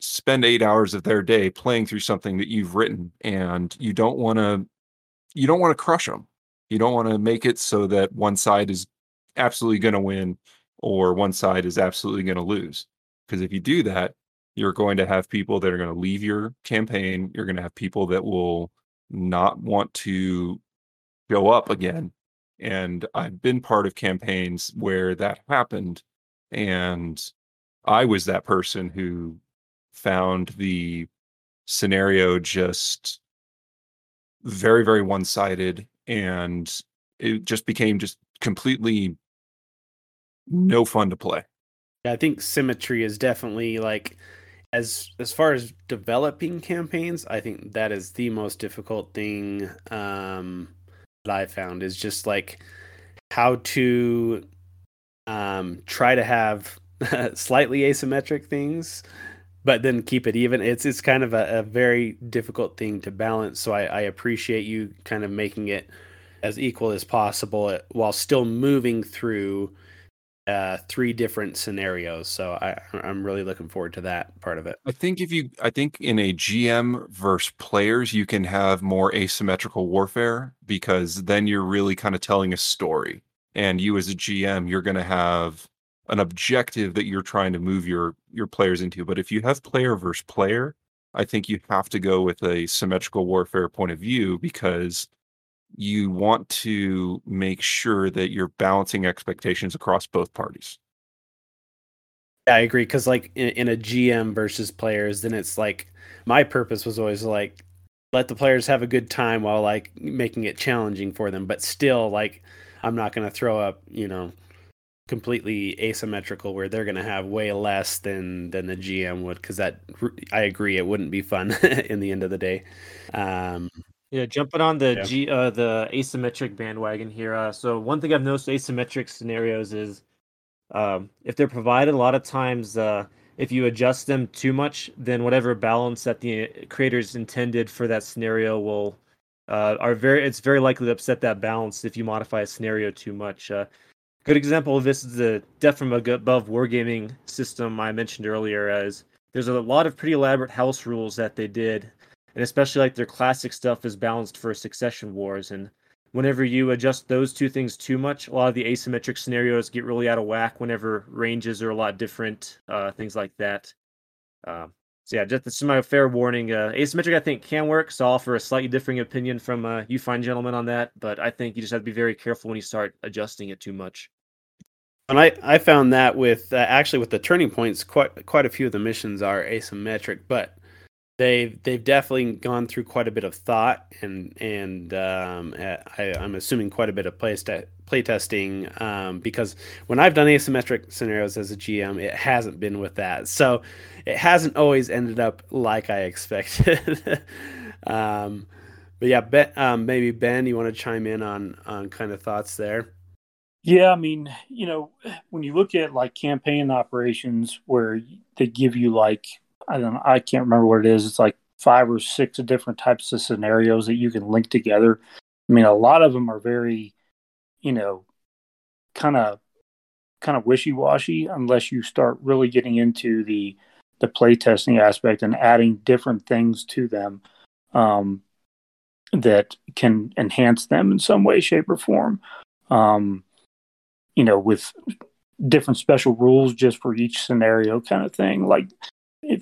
spend eight hours of their day playing through something that you've written, and you don't want to you don't want to crush them. You don't want to make it so that one side is absolutely going to win or one side is absolutely going to lose, because if you do that, you're going to have people that are going to leave your campaign. You're going to have people that will not want to go up again. And I've been part of campaigns where that happened, and I was that person who found the scenario just very, very one-sided, and it just became just completely no fun to play. I think symmetry is definitely like, As as far as developing campaigns, I think that is the most difficult thing um that I found, is just like how to um, try to have slightly asymmetric things, but then keep it even. It's it's kind of a, a very difficult thing to balance. So I, I appreciate you kind of making it as equal as possible while still moving through uh, three different scenarios. So I, I'm really looking forward to that part of it. I think if you, I think in a G M versus players, you can have more asymmetrical warfare, because then you're really kind of telling a story. And you as a G M, you're going to have an objective that you're trying to move your your players into. But if you have player versus player, I think you have to go with a symmetrical warfare point of view, because you want to make sure that you're balancing expectations across both parties. Yeah, I agree. Because like in, in a G M versus players, then it's like my purpose was always like let the players have a good time while like making it challenging for them, but still like I'm not going to throw up, you know, completely asymmetrical where they're going to have way less than, than the G M would. Cause that, I agree, it wouldn't be fun in the end of the day. Um, yeah. Jumping on the yeah. G uh, the asymmetric bandwagon here. Uh, so one thing I've noticed asymmetric scenarios is um, if they're provided a lot of times, uh, if you adjust them too much, then whatever balance that the creators intended for that scenario will, Uh, are very it's very likely to upset that balance if you modify a scenario too much. Uh, good example of this is the Death from Above wargaming system I mentioned earlier, as there's a lot of pretty elaborate house rules that they did, and especially like their classic stuff is balanced for Succession Wars, and whenever you adjust those two things too much, a lot of the asymmetric scenarios get really out of whack whenever ranges are a lot different, uh, things like that. Uh, So yeah, just this is my fair warning. Uh, asymmetric, I think, can work. So I'll offer a slightly differing opinion from uh, you fine gentlemen on that. But I think you just have to be very careful when you start adjusting it too much. And I, I found that with uh, actually with the Turning Points, quite quite a few of the missions are asymmetric, but they they've definitely gone through quite a bit of thought and and um, I, I'm assuming quite a bit of play st- play testing um, because when I've done asymmetric scenarios as a G M, it hasn't been with that, so it hasn't always ended up like I expected. um, but yeah, be, um, maybe Ben, you want to chime in on on kind of thoughts there? Yeah, I mean, you know, when you look at like campaign operations where they give you like, I don't know, I can't remember what it is. It's like five or six different types of scenarios that you can link together. I mean, a lot of them are very, you know, kind of kind of wishy-washy unless you start really getting into the the playtesting aspect and adding different things to them um, that can enhance them in some way, shape, or form. Um, you know, with different special rules just for each scenario kind of thing. Like,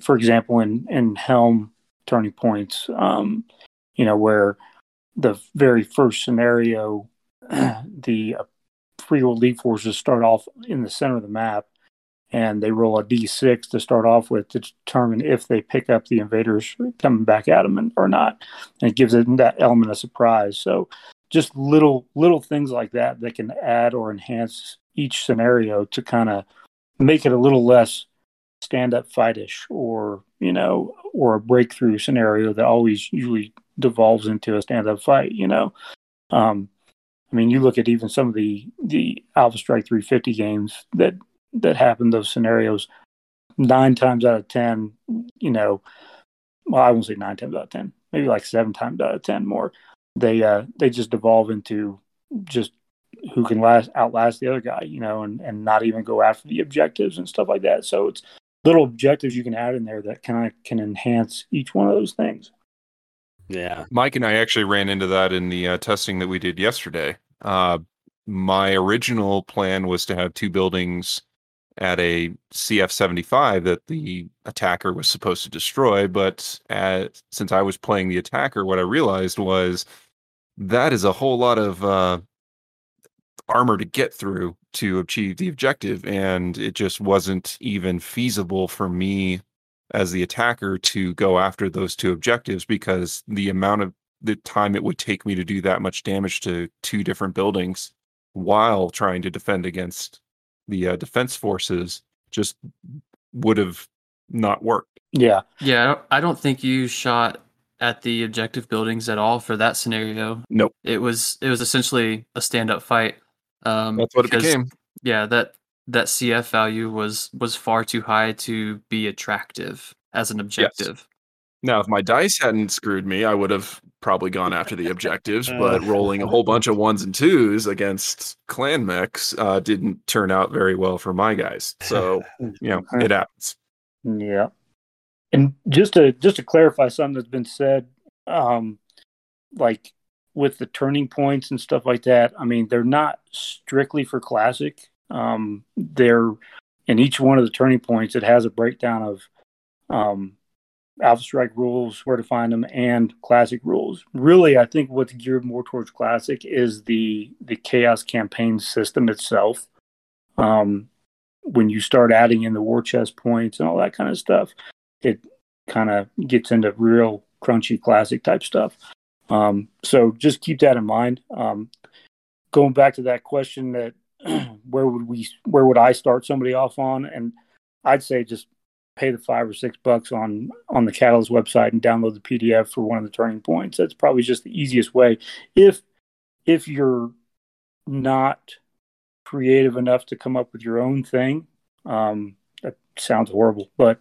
for example, in, in Helm Turning Points, um, you know, where the very first scenario, the uh, free will lead forces start off in the center of the map, and they roll a D six to start off with to determine if they pick up the invaders coming back at them or not. And it gives them that element of surprise. So just little little things like that that can add or enhance each scenario to kind of make it a little less stand-up fightish, or you know, or a breakthrough scenario that always usually devolves into a stand-up fight. You know, um, I mean, you look at even some of the the Alpha Strike three fifty games that that happen. Those scenarios, nine times out of ten, you know, well, I won't say nine times out of ten, maybe like seven times out of ten more. They uh, they just devolve into just who can last outlast the other guy, you know, and and not even go after the objectives and stuff like that. So it's little objectives you can add in there that kind of can enhance each one of those things. Yeah. Mike and I actually ran into that in the uh, testing that we did yesterday. Uh, my original plan was to have two buildings at a C F seventy-five that the attacker was supposed to destroy. But at, since I was playing the attacker, what I realized was that is a whole lot of uh, armor to get through to achieve the objective, and it just wasn't even feasible for me as the attacker to go after those two objectives, because the amount of the time it would take me to do that much damage to two different buildings while trying to defend against the uh, defense forces just would have not worked. Yeah. Yeah, I don't think you shot at the objective buildings at all for that scenario. Nope. It was it was essentially a stand-up fight. Um, That's what because, it became. Yeah, that that C F value was was far too high to be attractive as an objective. Yes. Now, if my dice hadn't screwed me, I would have probably gone after the objectives, but rolling a whole bunch of ones and twos against clan mechs uh, didn't turn out very well for my guys. So, you know, it happens. Yeah. And just to just to clarify something that's been said, um, like with the turning points and stuff like that, I mean, they're not strictly for classic. Um, they're in each one of the turning points, it has a breakdown of um, Alpha Strike rules, where to find them, and classic rules. Really, I think what's geared more towards classic is the the Chaos Campaign system itself. Um, when you start adding in the war chest points and all that kind of stuff, it kind of gets into real crunchy classic type stuff. Um, so just keep that in mind. Um, going back to that question that where would we, where would I start somebody off on? And I'd say just pay the five or six bucks on, on the Catalyst website and download the P D F for one of the turning points. That's probably just the easiest way. If, if you're not creative enough to come up with your own thing, um, that sounds horrible, but,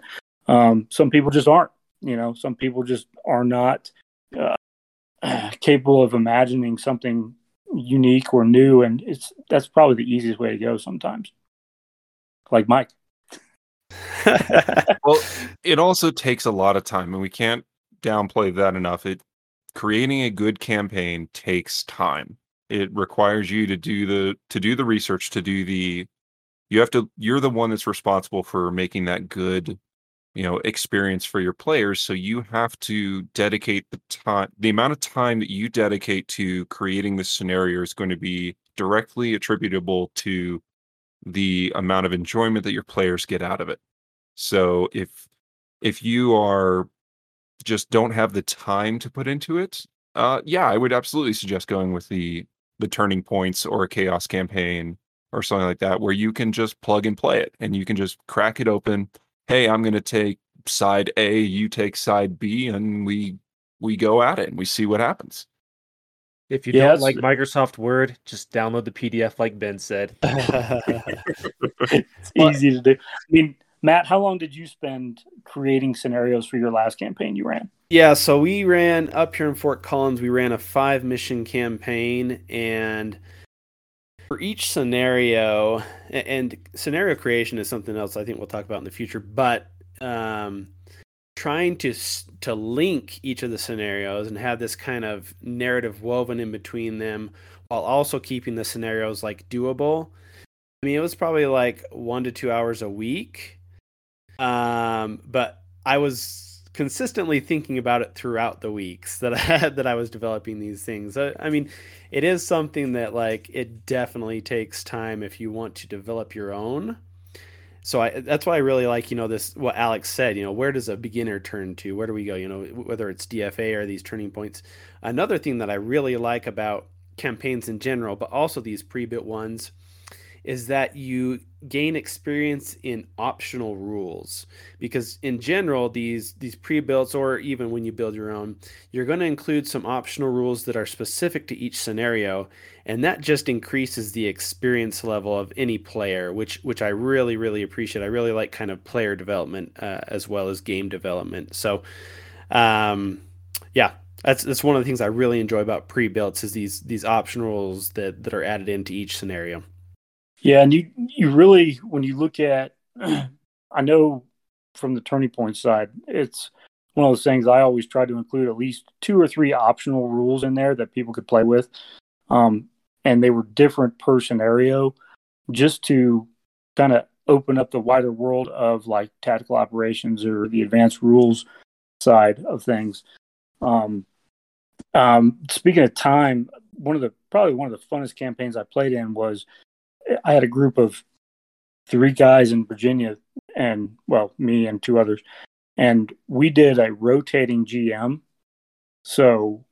um, some people just aren't, you know, some people just are not, uh, capable of imagining something unique or new. And it's, that's probably the easiest way to go sometimes. Like Mike. Well, it also takes a lot of time, and we can't downplay that enough. It creating a good campaign takes time. It requires you to do the to do the research, to do the you have to you're the one that's responsible for making that good, you know, experience for your players. So you have to dedicate the time. The amount of time that you dedicate to creating this scenario is going to be directly attributable to the amount of enjoyment that your players get out of it. So if if you are just don't have the time to put into it, uh, yeah, I would absolutely suggest going with the the turning points or a Chaos Campaign or something like that, where you can just plug and play it and you can just crack it open. Hey, I'm going to take side A, you take side B, and we we go at it and we see what happens. If you yes. don't like Microsoft Word, just download the P D F like Ben said. It's easy to do. I mean, Matt, how long did you spend creating scenarios for your last campaign you ran? Yeah, so we ran up here in Fort Collins, we ran a five-mission campaign, and for each scenario, and scenario creation is something else I think we'll talk about in the future, but um trying to to link each of the scenarios and have this kind of narrative woven in between them while also keeping the scenarios like doable. I mean, it was probably like one to two hours a week. Um, but I was consistently thinking about it throughout the weeks that I had, that I was developing these things. I, I mean, it is something that like, it definitely takes time if you want to develop your own. So I, that's why I really like, you know, this, what Alex said, you know, where does a beginner turn to? Where do we go? You know, whether it's D F A or these turning points. Another thing that I really like about campaigns in general, but also these pre-built ones, is that you gain experience in optional rules. Because in general, these, these pre-builts, or even when you build your own, you're going to include some optional rules that are specific to each scenario. And that just increases the experience level of any player, which which I really, really appreciate. I really like kind of player development uh, as well as game development. So, um, yeah, that's that's one of the things I really enjoy about pre-builts is these these optional rules that, that are added into each scenario. Yeah, and you, you really, when you look at, I know from the turning point side, it's one of those things I always try to include at least two or three optional rules in there that people could play with. Um, and they were different per scenario just to kind of open up the wider world of like tactical operations or the advanced rules side of things. Um, um, speaking of time, one of the, probably one of the funnest campaigns I played in was, I had a group of three guys in Virginia and, well, me and two others. And we did a rotating G M. So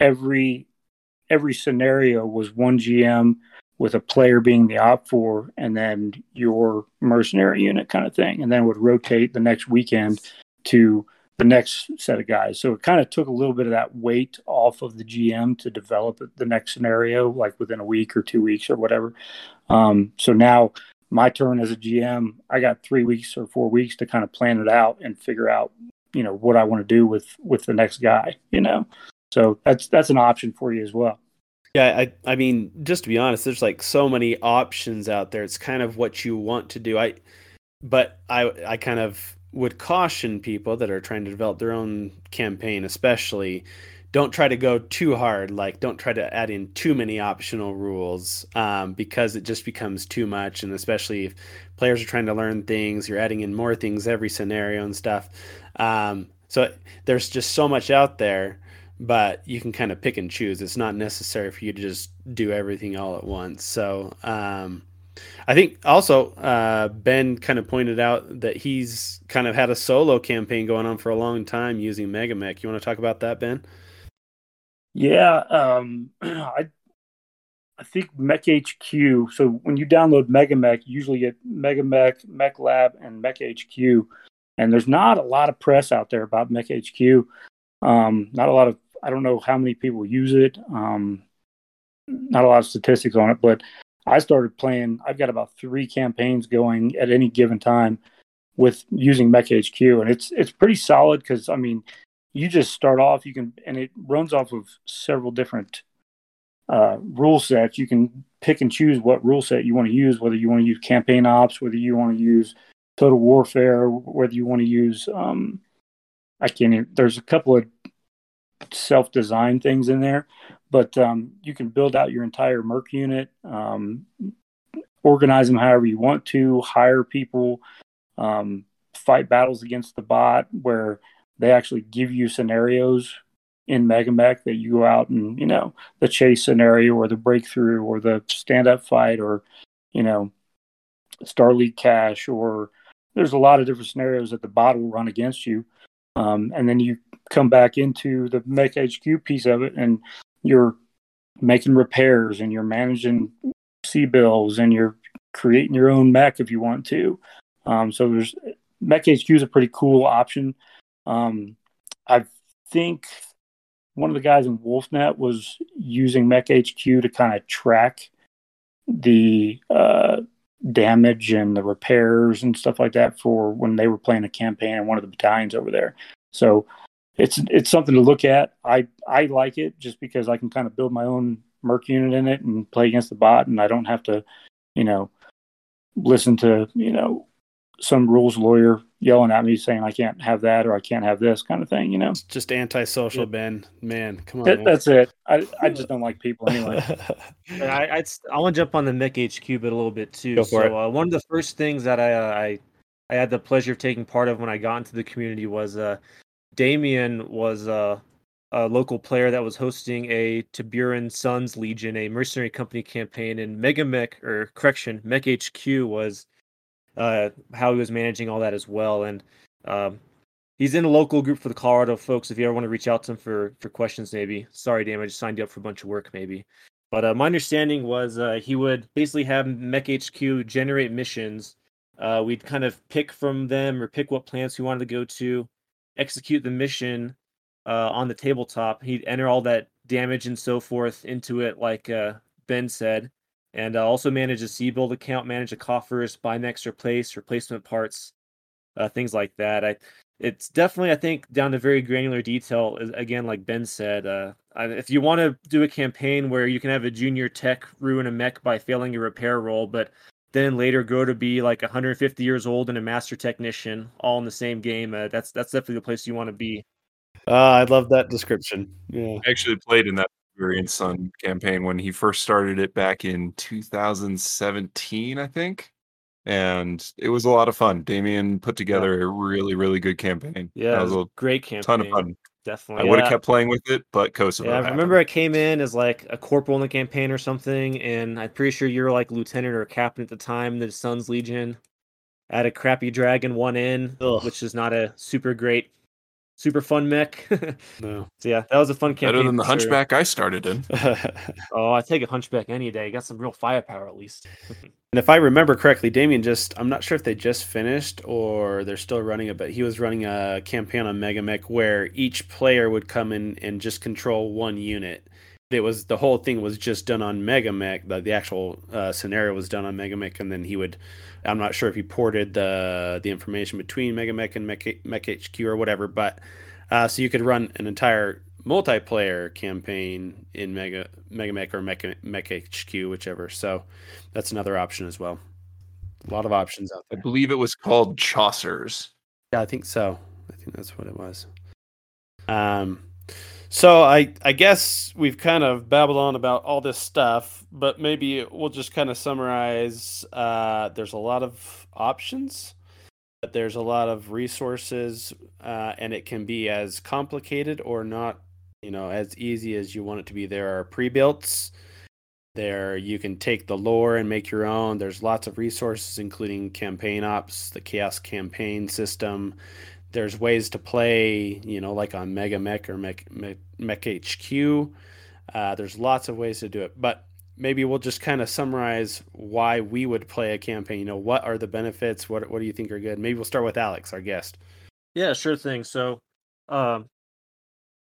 every every scenario was one G M with a player being the op four and then your mercenary unit kind of thing. And then would rotate the next weekend to the next set of guys. So it kind of took a little bit of that weight off of the G M to develop the next scenario, like within a week or two weeks or whatever. Um, so now my turn as a G M, I got three weeks or four weeks to kind of plan it out and figure out you know, what I want to do with, with the next guy, you know? So that's, that's an option for you as well. Yeah. I, I mean, just to be honest, there's like so many options out there. It's kind of what you want to do. I, but I, I kind of would caution people that are trying to develop their own campaign, especially, don't try to go too hard. Like, don't try to add in too many optional rules, um, because it just becomes too much. And especially if players are trying to learn things, you're adding in more things every scenario and stuff. Um, so there's just so much out there, but you can kind of pick and choose. It's not necessary for you to just do everything all at once. So um, I think also uh, Ben kind of pointed out that he's kind of had a solo campaign going on for a long time using MegaMek. You want to talk about that, Ben? Yeah, um, I I think MechHQ. So when you download MegaMek, you usually get MegaMek, MechLab, and MechHQ. And there's not a lot of press out there about MechHQ. Um, not a lot of, I don't know how many people use it. Um, not a lot of statistics on it, but I started playing. I've got about three campaigns going at any given time with using MechHQ, and it's it's pretty solid because I mean, you just start off. You can, and it runs off of several different uh, rule sets. You can pick and choose what rule set you want to use, whether you want to use Campaign Ops, whether you want to use Total Warfare, whether you want to use, um, I can't even, there's a couple of self-designed things in there, but um, you can build out your entire merc unit, um, organize them however you want to, hire people, um, fight battles against the bot where they actually give you scenarios in MegaMek that you go out and, you know, the chase scenario or the breakthrough or the stand-up fight or, you know, Star League Cash, or there's a lot of different scenarios that the bot will run against you. Um, and then you come back into the MechHQ piece of it and you're making repairs and you're managing C-bills and you're creating your own mech if you want to. Um, so there's MechHQ is a pretty cool option. Um, I think one of the guys in Wolfnet was using MechHQ to kind of track the uh, damage and the repairs and stuff like that for when they were playing a campaign in one of the battalions over there. So it's it's something to look at. I, I like it just because I can kind of build my own merc unit in it and play against the bot, and I don't have to, you know, listen to, you know, some rules lawyer yelling at me saying I can't have that or I can't have this kind of thing, you know. It's just antisocial, yeah. Ben. Man, come on. That, man. That's it. I I just don't like people anyway. I, I I want to jump on the MechHQ bit a little bit too. Go for so it. Uh, one of the first things that I, uh, I I had the pleasure of taking part of when I got into the community was uh, Damien was uh, a local player that was hosting a Tiburon Sons Legion, a mercenary company campaign, and MegaMek or correction MechHQ was. Uh, how he was managing all that as well. And um, he's in a local group for the Colorado folks. If you ever want to reach out to him for, for questions, maybe. Sorry, damn, I just signed you up for a bunch of work, maybe. But uh, my understanding was uh, he would basically have MechHQ generate missions. Uh, we'd kind of pick from them or pick what plants we wanted to go to, execute the mission uh, on the tabletop. He'd enter all that damage and so forth into it, like uh, Ben said. And uh, also manage a C-Build account, manage the coffers, buy next replace, replacement parts, uh, things like that. I, it's definitely, I think, down to very granular detail. Again, like Ben said, uh, if you want to do a campaign where you can have a junior tech ruin a mech by failing a repair roll, but then later grow to be like one hundred fifty years old and a master technician all in the same game, uh, that's that's definitely the place you want to be. Uh, I love that description. Yeah, I actually played in that Experience Sun campaign when he first started it back in two thousand seventeen, I think, and it was a lot of fun. Damien put together yeah. a really, really good campaign. Yeah, that was a great campaign. Ton of fun. Definitely. I yeah. would have kept playing with it, but Kosovo. Yeah, I happened. remember I came in as like a corporal in the campaign or something, and I'm pretty sure you were like lieutenant or captain at the time. The Sun's Legion I had a crappy dragon one in, Ugh. which is not a super great. Super fun mech. No. So yeah, that was a fun campaign. Better than the Hunchback sure. I started in. Oh, I take a Hunchback any day. Got some real firepower at least. And if I remember correctly, Damien just, I'm not sure if they just finished or they're still running it, but he was running a campaign on MegaMek where each player would come in and just control one unit. it was the whole thing was just done on MegaMek. The, the actual uh, scenario was done on MegaMek, and then he would, I'm not sure if he ported the the information between MegaMek and Mech, MechHQ or whatever, but uh, so you could run an entire multiplayer campaign in Mega MegaMek or Mech, MechHQ, whichever. So that's another option as well. A lot of options out there. I believe it was called Chaucers. Yeah, I think so. I think that's what it was. Um, so I I guess we've kind of babbled on about all this stuff, but maybe we'll just kind of summarize. Uh, there's a lot of options, but there's a lot of resources, uh, and it can be as complicated or not, you know, as easy as you want it to be. There are pre-builts. There you can take the lore and make your own. There's lots of resources, including Campaign Ops, the Chaos Campaign system. There's ways to play, you know, like on MegaMek or Mech, Mech, MechHQ. Uh, there's lots of ways to do it. But maybe we'll just kind of summarize why we would play a campaign. You know, what are the benefits? What what do you think are good? Maybe we'll start with Alex, our guest. Yeah, sure thing. So, um,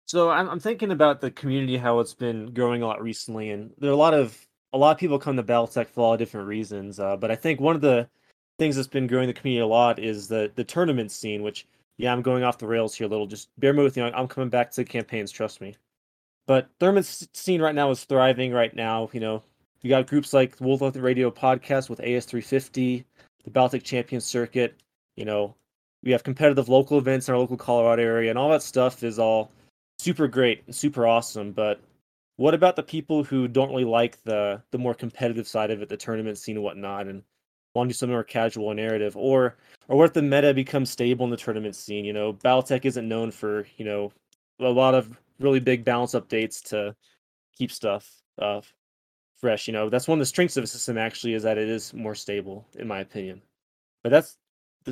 So I'm, I'm thinking about the community, how it's been growing a lot recently, and there are a lot of a lot of people come to BattleTech for a lot of different reasons. Uh, but I think one of the things that's been growing the community a lot is the the tournament scene. Which, yeah, I'm going off the rails here a little. Just bear with me. I'm coming back to campaigns. Trust me. But tournament scene right now is thriving. Right now, you know, you got groups like Wolfnet Radio Podcast with A S three fifty, the BattleTech Champion Circuit. You know, we have competitive local events in our local Colorado area, and all that stuff is all super great and super awesome. But what about the people who don't really like the the more competitive side of it, the tournament scene and whatnot, and want to do something more casual and narrative? Or or what if the meta becomes stable in the tournament scene? You know, BattleTech isn't known for, you know, a lot of really big balance updates to keep stuff uh, fresh. You know, that's one of the strengths of the system, actually, is that it is more stable, in my opinion. But that's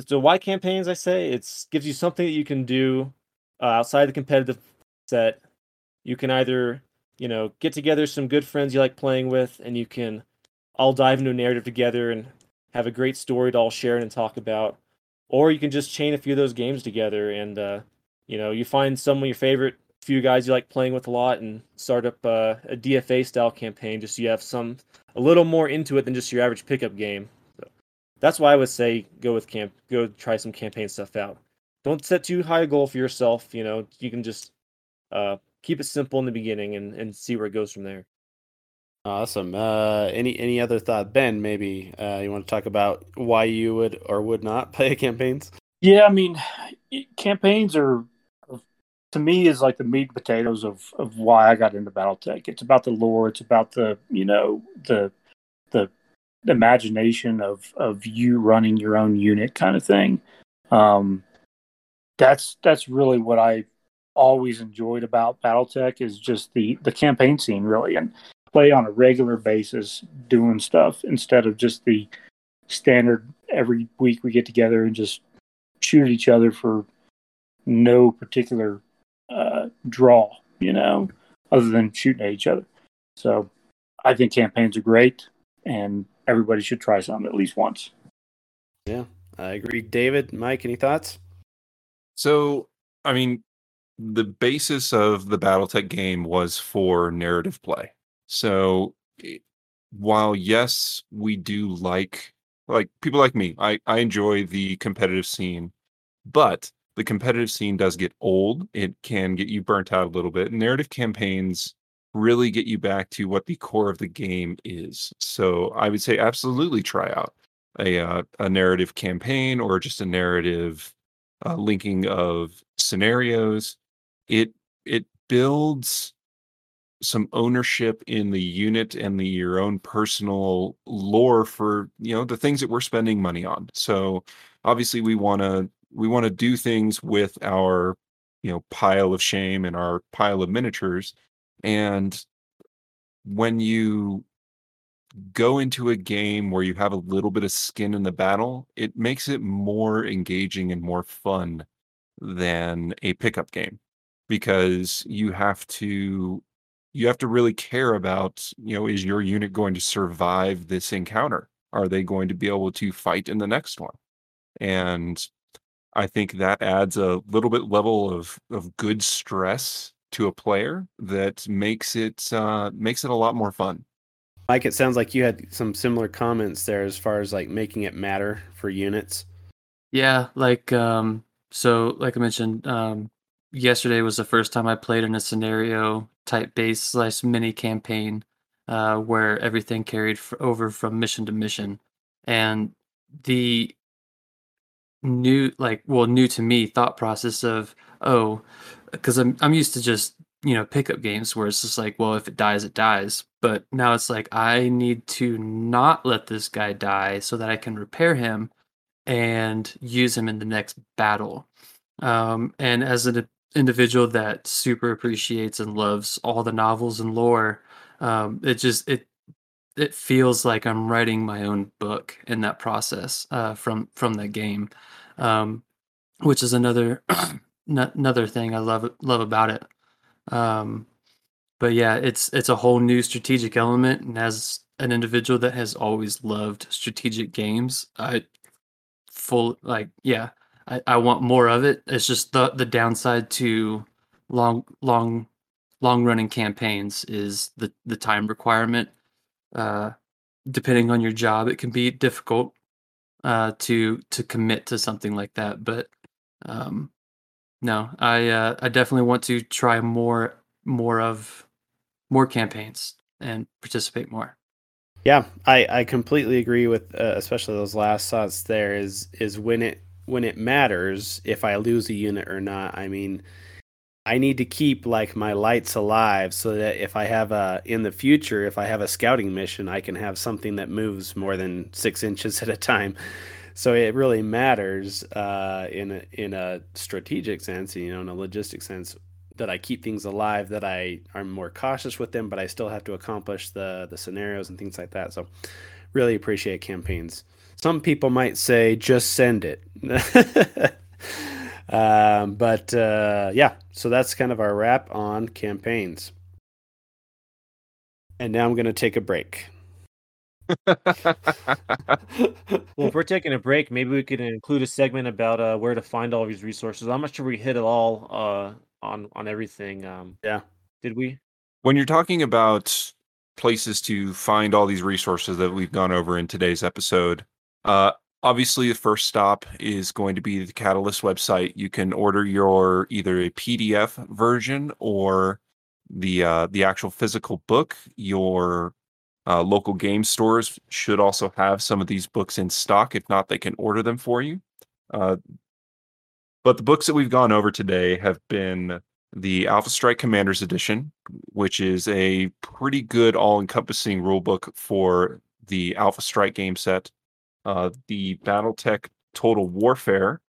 so why campaigns, I say, it gives you something that you can do uh, outside the competitive set. You can either, you know, get together some good friends you like playing with, and you can all dive into a narrative together and have a great story to all share and talk about. Or you can just chain a few of those games together, and uh, you know, you find some of your favorite few guys you like playing with a lot, and start up uh, a D F A style campaign, just so you have some a little more into it than just your average pickup game. So that's why I would say go with camp, go try some campaign stuff out. Don't set too high a goal for yourself. You know, you can just Uh, keep it simple in the beginning and, and see where it goes from there. Awesome. Uh, any any other thought, Ben? Maybe uh, you want to talk about why you would or would not play campaigns? Yeah, I mean, campaigns are, to me, is like the meat and potatoes of, of why I got into BattleTech. It's about the lore. It's about the you know the the, the imagination of, of you running your own unit kind of thing. Um, that's that's really what I always enjoyed about BattleTech, is just the the campaign scene, really, and play on a regular basis doing stuff instead of just the standard every week we get together and just shoot at each other for no particular uh draw, you know, other than shooting at each other. So I think campaigns are great, and everybody should try some at least once. Yeah, I agree. David, Mike, any thoughts? So, I mean, the basis of the BattleTech game was for narrative play. So while, yes, we do like, like people like me, I, I enjoy the competitive scene, but the competitive scene does get old. It can get you burnt out a little bit. Narrative campaigns really get you back to what the core of the game is. So I would say absolutely try out a, uh, a narrative campaign, or just a narrative uh, linking of scenarios. It it builds some ownership in the unit and the your own personal lore for, you know, the things that we're spending money on. So obviously we want to we want to do things with our, you know, pile of shame and our pile of miniatures. And when you go into a game where you have a little bit of skin in the battle, it makes it more engaging and more fun than a pickup game, because you have to you have to really care about, you know, is your unit going to survive this encounter? Are they going to be able to fight in the next one? And I think that adds a little bit level of, of good stress to a player that makes it uh, makes it a lot more fun. Mike, it sounds like you had some similar comments there as far as like making it matter for units. Yeah, like um, so, like I mentioned, um, yesterday was the first time I played in a scenario type base slash mini campaign uh, where everything carried f- over from mission to mission, and the new like well new to me thought process of oh, because I'm I'm used to just, you know, pickup games where it's just like, well, if it dies, it dies. But now it's like, I need to not let this guy die so that I can repair him and use him in the next battle. Um, and as an individual that super appreciates and loves all the novels and lore, um, it just it it feels like I'm writing my own book in that process uh, from from that game, um, which is another another thing I love love about it. Um, but yeah, it's it's a whole new strategic element, and as an individual that has always loved strategic games, I full like yeah, I, I want more of it. It's just the the downside to long long long running campaigns is the, the time requirement. Uh, depending on your job, it can be difficult uh, to to commit to something like that, but um, no, I uh, I definitely want to try more more of more campaigns and participate more. Yeah, I, I completely agree with uh, especially those last thoughts there is is when it when it matters if I lose a unit or not. I mean, I need to keep like my lights alive so that if I have a in the future, if I have a scouting mission, I can have something that moves more than six inches at a time. So it really matters uh, in a, in a strategic sense, you know, in a logistic sense, that I keep things alive, that I am more cautious with them, but I still have to accomplish the the scenarios and things like that. So really appreciate campaigns. Some people might say, just send it. um, but uh, yeah, so that's kind of our wrap on campaigns. And now I'm going to take a break. Well, if we're taking a break, maybe we could include a segment about uh, where to find all these resources. I'm not sure we hit it all uh, on on everything. Um, yeah, did we? When you're talking about places to find all these resources that we've gone over in today's episode, uh, obviously the first stop is going to be the Catalyst website. You can order your either a P D F version or the uh, the actual physical book. Your Uh, local game stores should also have some of these books in stock. If not, they can order them for you. Uh, but the books that we've gone over today have been the Alpha Strike Commander's Edition, which is a pretty good all-encompassing rulebook for the Alpha Strike game set. Uh, the BattleTech Total Warfare,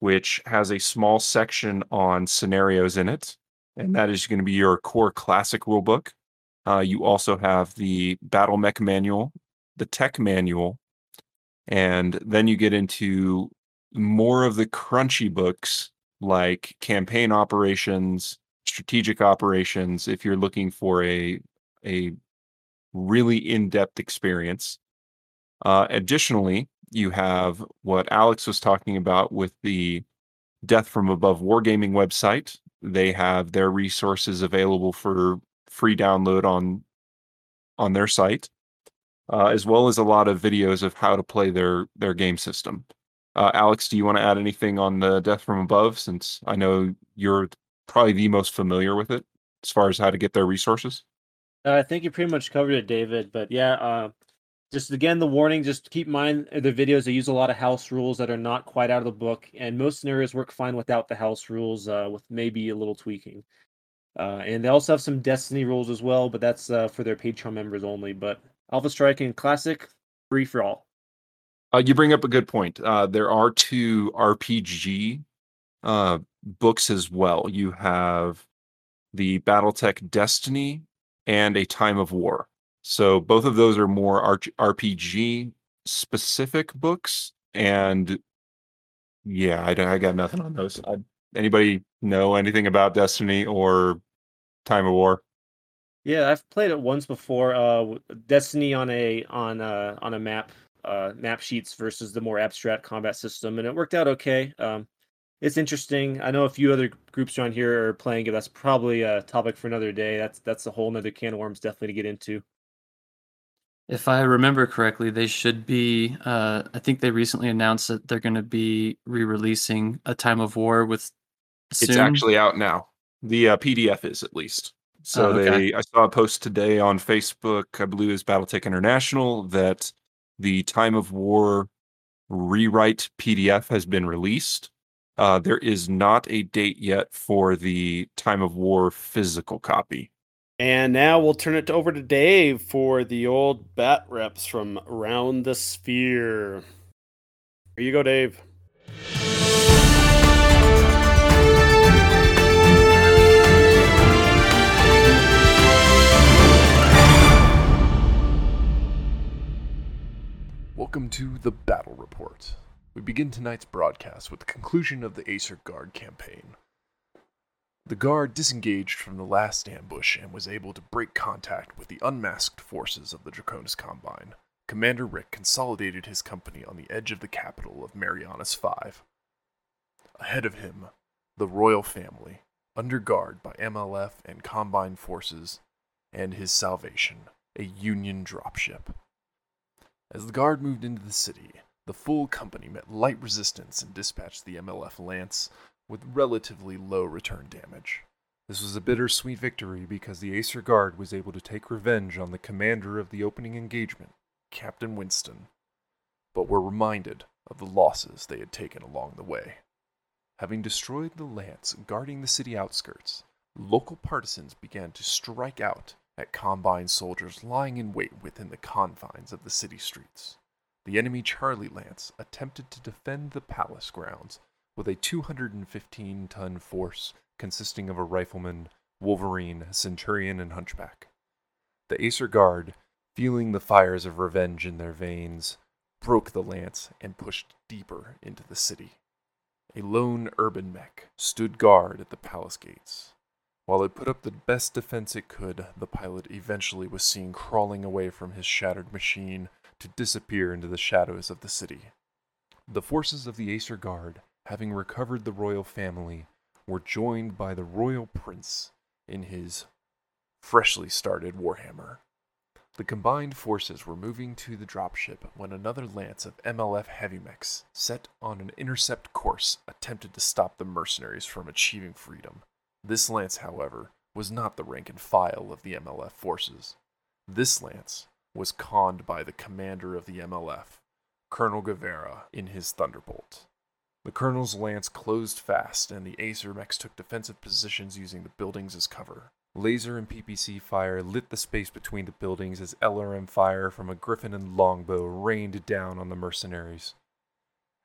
which has a small section on scenarios in it, and that is going to be your core classic rulebook. Uh, you also have the Battle Mech Manual, the Tech Manual, and then you get into more of the crunchy books like Campaign Operations, Strategic Operations, if you're looking for a, a really in-depth experience. Uh, additionally, you have what Alex was talking about with the Death from Above Wargaming website. They have their resources available for free download on on their site, uh, as well as a lot of videos of how to play their their game system. Uh, Alex, do you want to add anything on the Death from Above, since I know you're probably the most familiar with it as far as how to get their resources? Uh, I think you pretty much covered it, David. But yeah, uh, just again, the warning, just keep in mind the videos, they use a lot of house rules that are not quite out of the book, and most scenarios work fine without the house rules, uh, with maybe a little tweaking. Uh, and they also have some Destiny rules as well, but that's uh, for their Patreon members only. But Alpha Strike and Classic, free for all. Uh, you bring up a good point. Uh, there are two R P G uh, books as well. You have the BattleTech Destiny and A Time of War. So both of those are more R- R P G-specific books. And yeah, I, don't, I got nothing on those. I, Anybody know anything about Destiny or Time of War? Yeah, I've played it once before. Uh, Destiny on a on a, on a map, uh, map sheets versus the more abstract combat system, and it worked out okay. Um, it's interesting. I know a few other groups around here are playing it. That's probably a topic for another day. That's that's a whole other can of worms, definitely, to get into. If I remember correctly, they should be. Uh, I think they recently announced that they're going to be re-releasing A Time of War with. Soon. It's actually out now. The uh, P D F is, at least. So oh, okay. they. I saw a post today on Facebook. I believe it was BattleTech International that the Time of War rewrite P D F has been released. Uh, there is not a date yet for the Time of War physical copy. And now we'll turn it over to Dave for the old bat reps from Around the Sphere. Here you go, Dave. Welcome to the Battle Report. We begin tonight's broadcast with the conclusion of the Acer Guard campaign. The Guard disengaged from the last ambush and was able to break contact with the unmasked forces of the Draconis Combine. Commander Rick consolidated his company on the edge of the capital of Marianas five. Ahead of him, the Royal Family, under guard by M L F and Combine forces, and his salvation, a Union dropship. As the Guard moved into the city, the full company met light resistance and dispatched the M L F Lance with relatively low return damage. This was a bittersweet victory because the Acer Guard was able to take revenge on the commander of the opening engagement, Captain Winston, but were reminded of the losses they had taken along the way. Having destroyed the Lance guarding the city outskirts, local partisans began to strike out at Combine soldiers lying in wait within the confines of the city streets. The enemy Charlie Lance attempted to defend the palace grounds with a two hundred fifteen ton force consisting of a rifleman, wolverine, centurion, and hunchback. The Acer Guard, feeling the fires of revenge in their veins, broke the Lance and pushed deeper into the city. A lone urban mech stood guard at the palace gates. While it put up the best defense it could, the pilot eventually was seen crawling away from his shattered machine to disappear into the shadows of the city. The forces of the Acer Guard, having recovered the royal family, were joined by the royal prince in his freshly started warhammer. The combined forces were moving to the dropship when another lance of M L F heavy mechs, set on an intercept course, attempted to stop the mercenaries from achieving freedom. This lance, however, was not the rank and file of the M L F forces. This lance was conned by the commander of the M L F, Colonel Guevara, in his Thunderbolt. The Colonel's lance closed fast, and the Acer mechs took defensive positions using the buildings as cover. Laser and P P C fire lit the space between the buildings as L R M fire from a Griffin and longbow rained down on the mercenaries.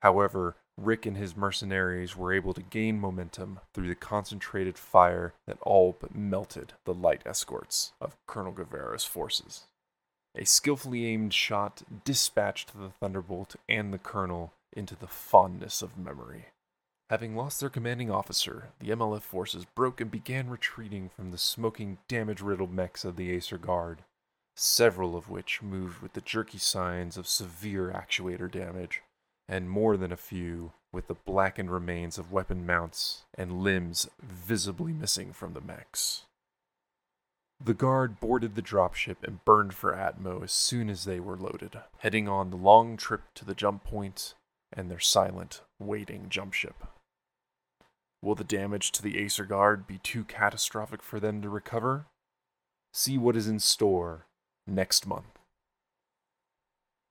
However, Rick and his mercenaries were able to gain momentum through the concentrated fire that all but melted the light escorts of Colonel Guevara's forces. A skillfully aimed shot dispatched the Thunderbolt and the Colonel into the fondness of memory. Having lost their commanding officer, the M L F forces broke and began retreating from the smoking, damage-riddled mechs of the Acer Guard, several of which moved with the jerky signs of severe actuator damage, and more than a few with the blackened remains of weapon mounts and limbs visibly missing from the mechs. The Guard boarded the dropship and burned for Atmo as soon as they were loaded, heading on the long trip to the jump point and their silent, waiting jump ship. Will the damage to the Acer Guard be too catastrophic for them to recover? See what is in store next month.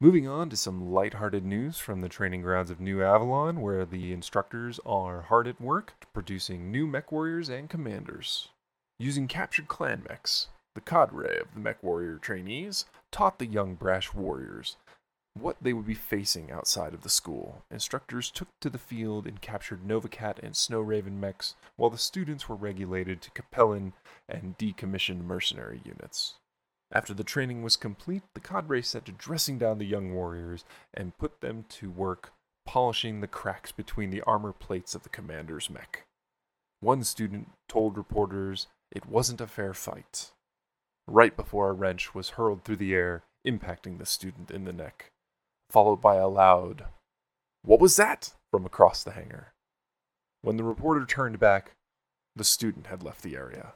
Moving on to some lighthearted news from the training grounds of New Avalon, where the instructors are hard at work producing new MechWarriors and Commanders. Using captured clan mechs, the cadre of the MechWarrior trainees taught the young brash warriors what they would be facing outside of the school. Instructors took to the field and captured Novacat and Snow Raven mechs, while the students were regulated to Capellan and decommissioned mercenary units. After the training was complete, the cadre set to dressing down the young warriors and put them to work polishing the cracks between the armor plates of the commander's mech. One student told reporters, "It wasn't a fair fight," right before a wrench was hurled through the air, impacting the student in the neck, followed by a loud, "What was that?" from across the hangar. When the reporter turned back, the student had left the area.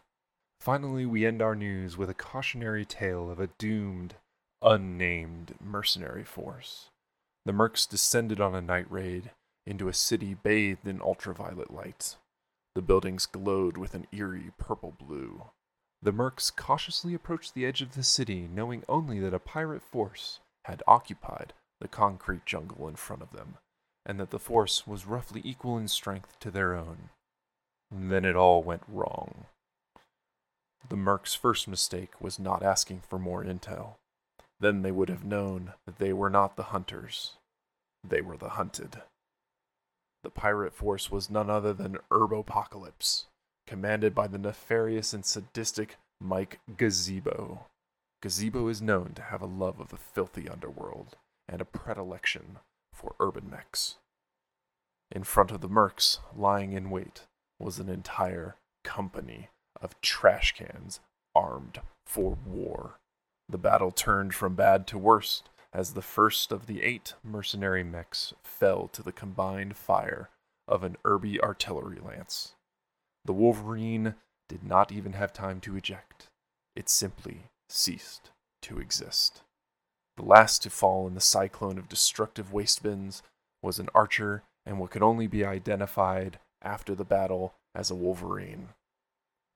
Finally, we end our news with a cautionary tale of a doomed, unnamed mercenary force. The mercs descended on a night raid into a city bathed in ultraviolet light. The buildings glowed with an eerie purple blue. The mercs cautiously approached the edge of the city, knowing only that a pirate force had occupied the concrete jungle in front of them, and that the force was roughly equal in strength to their own. And then it all went wrong. The mercs' first mistake was not asking for more intel. Then they would have known that they were not the hunters. They were the hunted. The pirate force was none other than Herbopocalypse, commanded by the nefarious and sadistic Mike Gazebo. Gazebo is known to have a love of the filthy underworld and a predilection for urban mechs. In front of the mercs, lying in wait, was an entire company of trash cans armed for war. The battle turned from bad to worse as the first of the eight mercenary mechs fell to the combined fire of an Erby artillery lance. The Wolverine did not even have time to eject. It simply ceased to exist. The last to fall in the cyclone of destructive waste bins was an archer and what could only be identified after the battle as a Wolverine.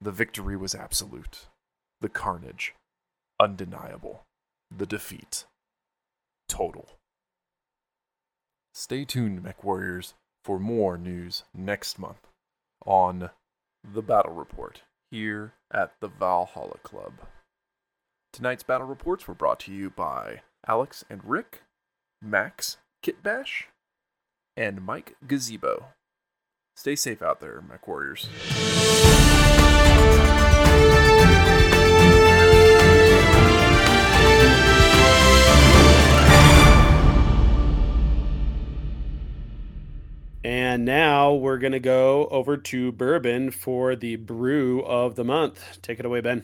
The victory was absolute. The carnage undeniable. The defeat total. Stay tuned, MechWarriors, for more news next month on The Battle Report here at the Valhalla Club. Tonight's Battle Reports were brought to you by Alex and Rick, Max Kitbash, and Mike Gazebo. Stay safe out there, MechWarriors. And now we're going to go over to Bourbon for the brew of the month. Take it away, Ben.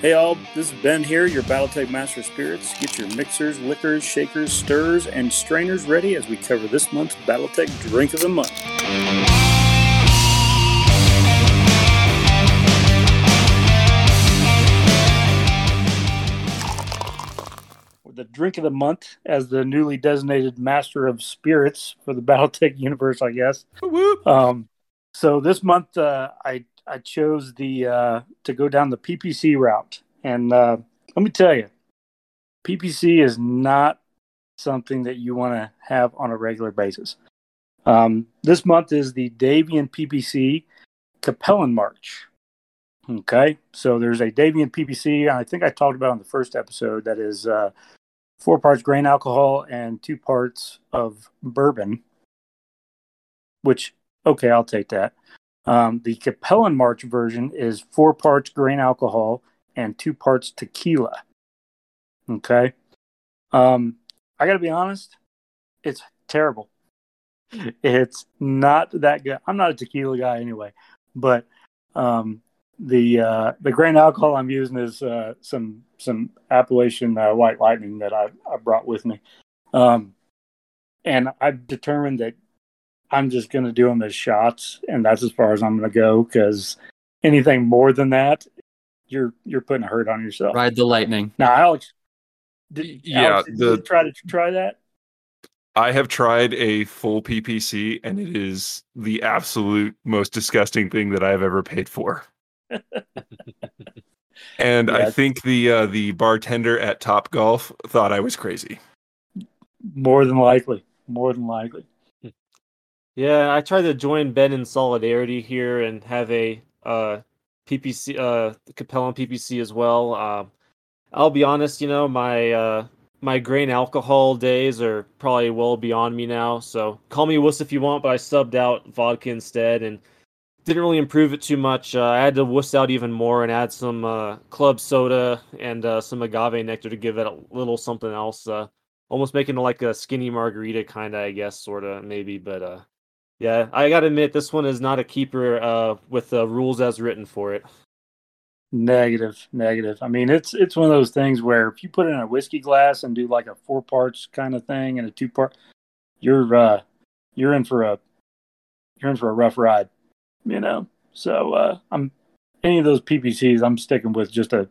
Hey, all. This is Ben here, your BattleTech Master of Spirits. Get your mixers, liquors, shakers, stirs, and strainers ready as we cover this month's BattleTech Drink of the Month. The drink of the month, as the newly designated master of spirits for the BattleTech universe, I guess. Um, so this month, uh, I I chose the uh, to go down the P P C route, and uh, let me tell you, P P C is not something that you want to have on a regular basis. Um, this month is the Davian P P C Capellan March. Okay, so there's a Davian P P C. I think I talked about on the first episode. That is. Uh, Four parts grain alcohol and two parts of bourbon, which, okay, I'll take that. Um, the Capellan March version is four parts grain alcohol and two parts tequila. Okay. Um, I got to be honest, it's terrible. It's not that good. I'm not a tequila guy anyway, but um, the uh, the grain alcohol I'm using is uh, some... some Appalachian uh, White Lightning that I, I brought with me. Um, and I've determined that I'm just going to do them as shots, and that's as far as I'm going to go, because anything more than that, you're you're putting a hurt on yourself. Ride the lightning. Now, Alex, did, yeah, Alex, did the, you try to try that? I have tried a full P P C, and it is the absolute most disgusting thing that I have ever paid for. And yeah. I think the uh, the bartender at Top Golf thought I was crazy. More than likely. More than likely. Yeah, I tried to join Ben in solidarity here and have a uh, P P C, uh, Capellan P P C as well. Uh, I'll be honest, you know, my uh, my grain alcohol days are probably well beyond me now. So call me a wuss if you want, but I subbed out vodka instead and didn't really improve it too much. Uh, I had to wuss out even more and add some uh, club soda and uh, some agave nectar to give it a little something else. Uh, almost making it like a skinny margarita kind of, I guess, sort of, maybe. But uh, yeah, I got to admit, this one is not a keeper uh, with the uh, rules as written for it. Negative, negative. I mean, it's it's one of those things where if you put it in a whiskey glass and do like a four parts kind of thing and a two part, you're uh, you're in for a you're in for a rough ride, you know. So uh, I'm any of those P P Cs, I'm sticking with just a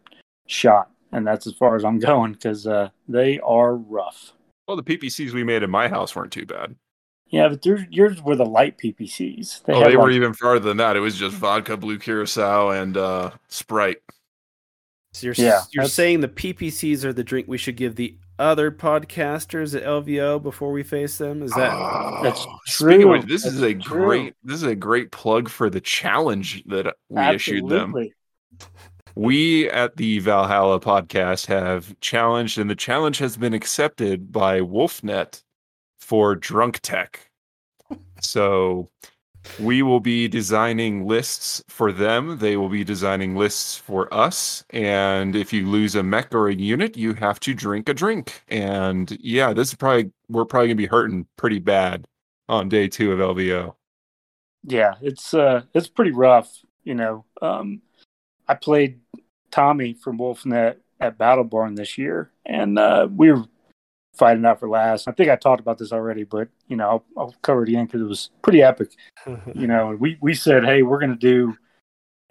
shot, and that's as far as I'm going because uh, they are rough. Well, the P P Cs we made in my house weren't too bad. Yeah, but yours were the light P P Cs. They oh, they like, were even farther than that. It was just vodka, blue curacao, and uh, Sprite. So you're yeah, you're saying the P P Cs are the drink we should give the other podcasters at L V O before we face them? Is that oh, that's true? Which, this that's is a true. great this is a great plug for the challenge that we Absolutely. issued them. We at the Valhalla podcast have challenged, and the challenge has been accepted by Wolfnet for Drunk Tech. So we will be designing lists for them. They will be designing lists for us. And if you lose a mech or a unit, you have to drink a drink. And yeah, this is probably, we're probably gonna be hurting pretty bad on day two of L V O. Yeah, it's uh, it's pretty rough. You know, um, I played Tommy from Wolfnet at Battleborn this year, and uh, we were fighting out for last. I think I talked about this already, but you know, I'll, I'll cover it again because it was pretty epic. You know, we, we said, hey, we're going to do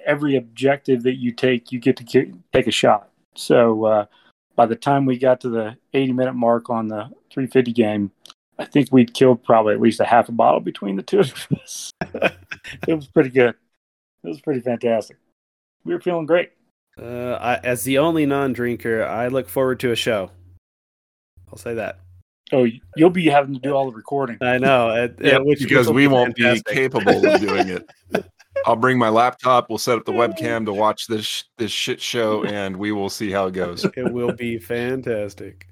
every objective that you take, you get to get, take a shot. So uh, by the time we got to the eighty minute mark on the three fifty game, I think we'd killed probably at least a half a bottle between the two of us. It was pretty good. It was pretty fantastic. We were feeling great. Uh, I, as the only non-drinker, I look forward to a show. I'll say that. Oh, you'll be having to do all the recording. I know. It, yeah, which because we won't fantastic. be capable of doing it. I'll bring my laptop. We'll set up the webcam to watch this this shit show, and we will see how it goes. It will be fantastic.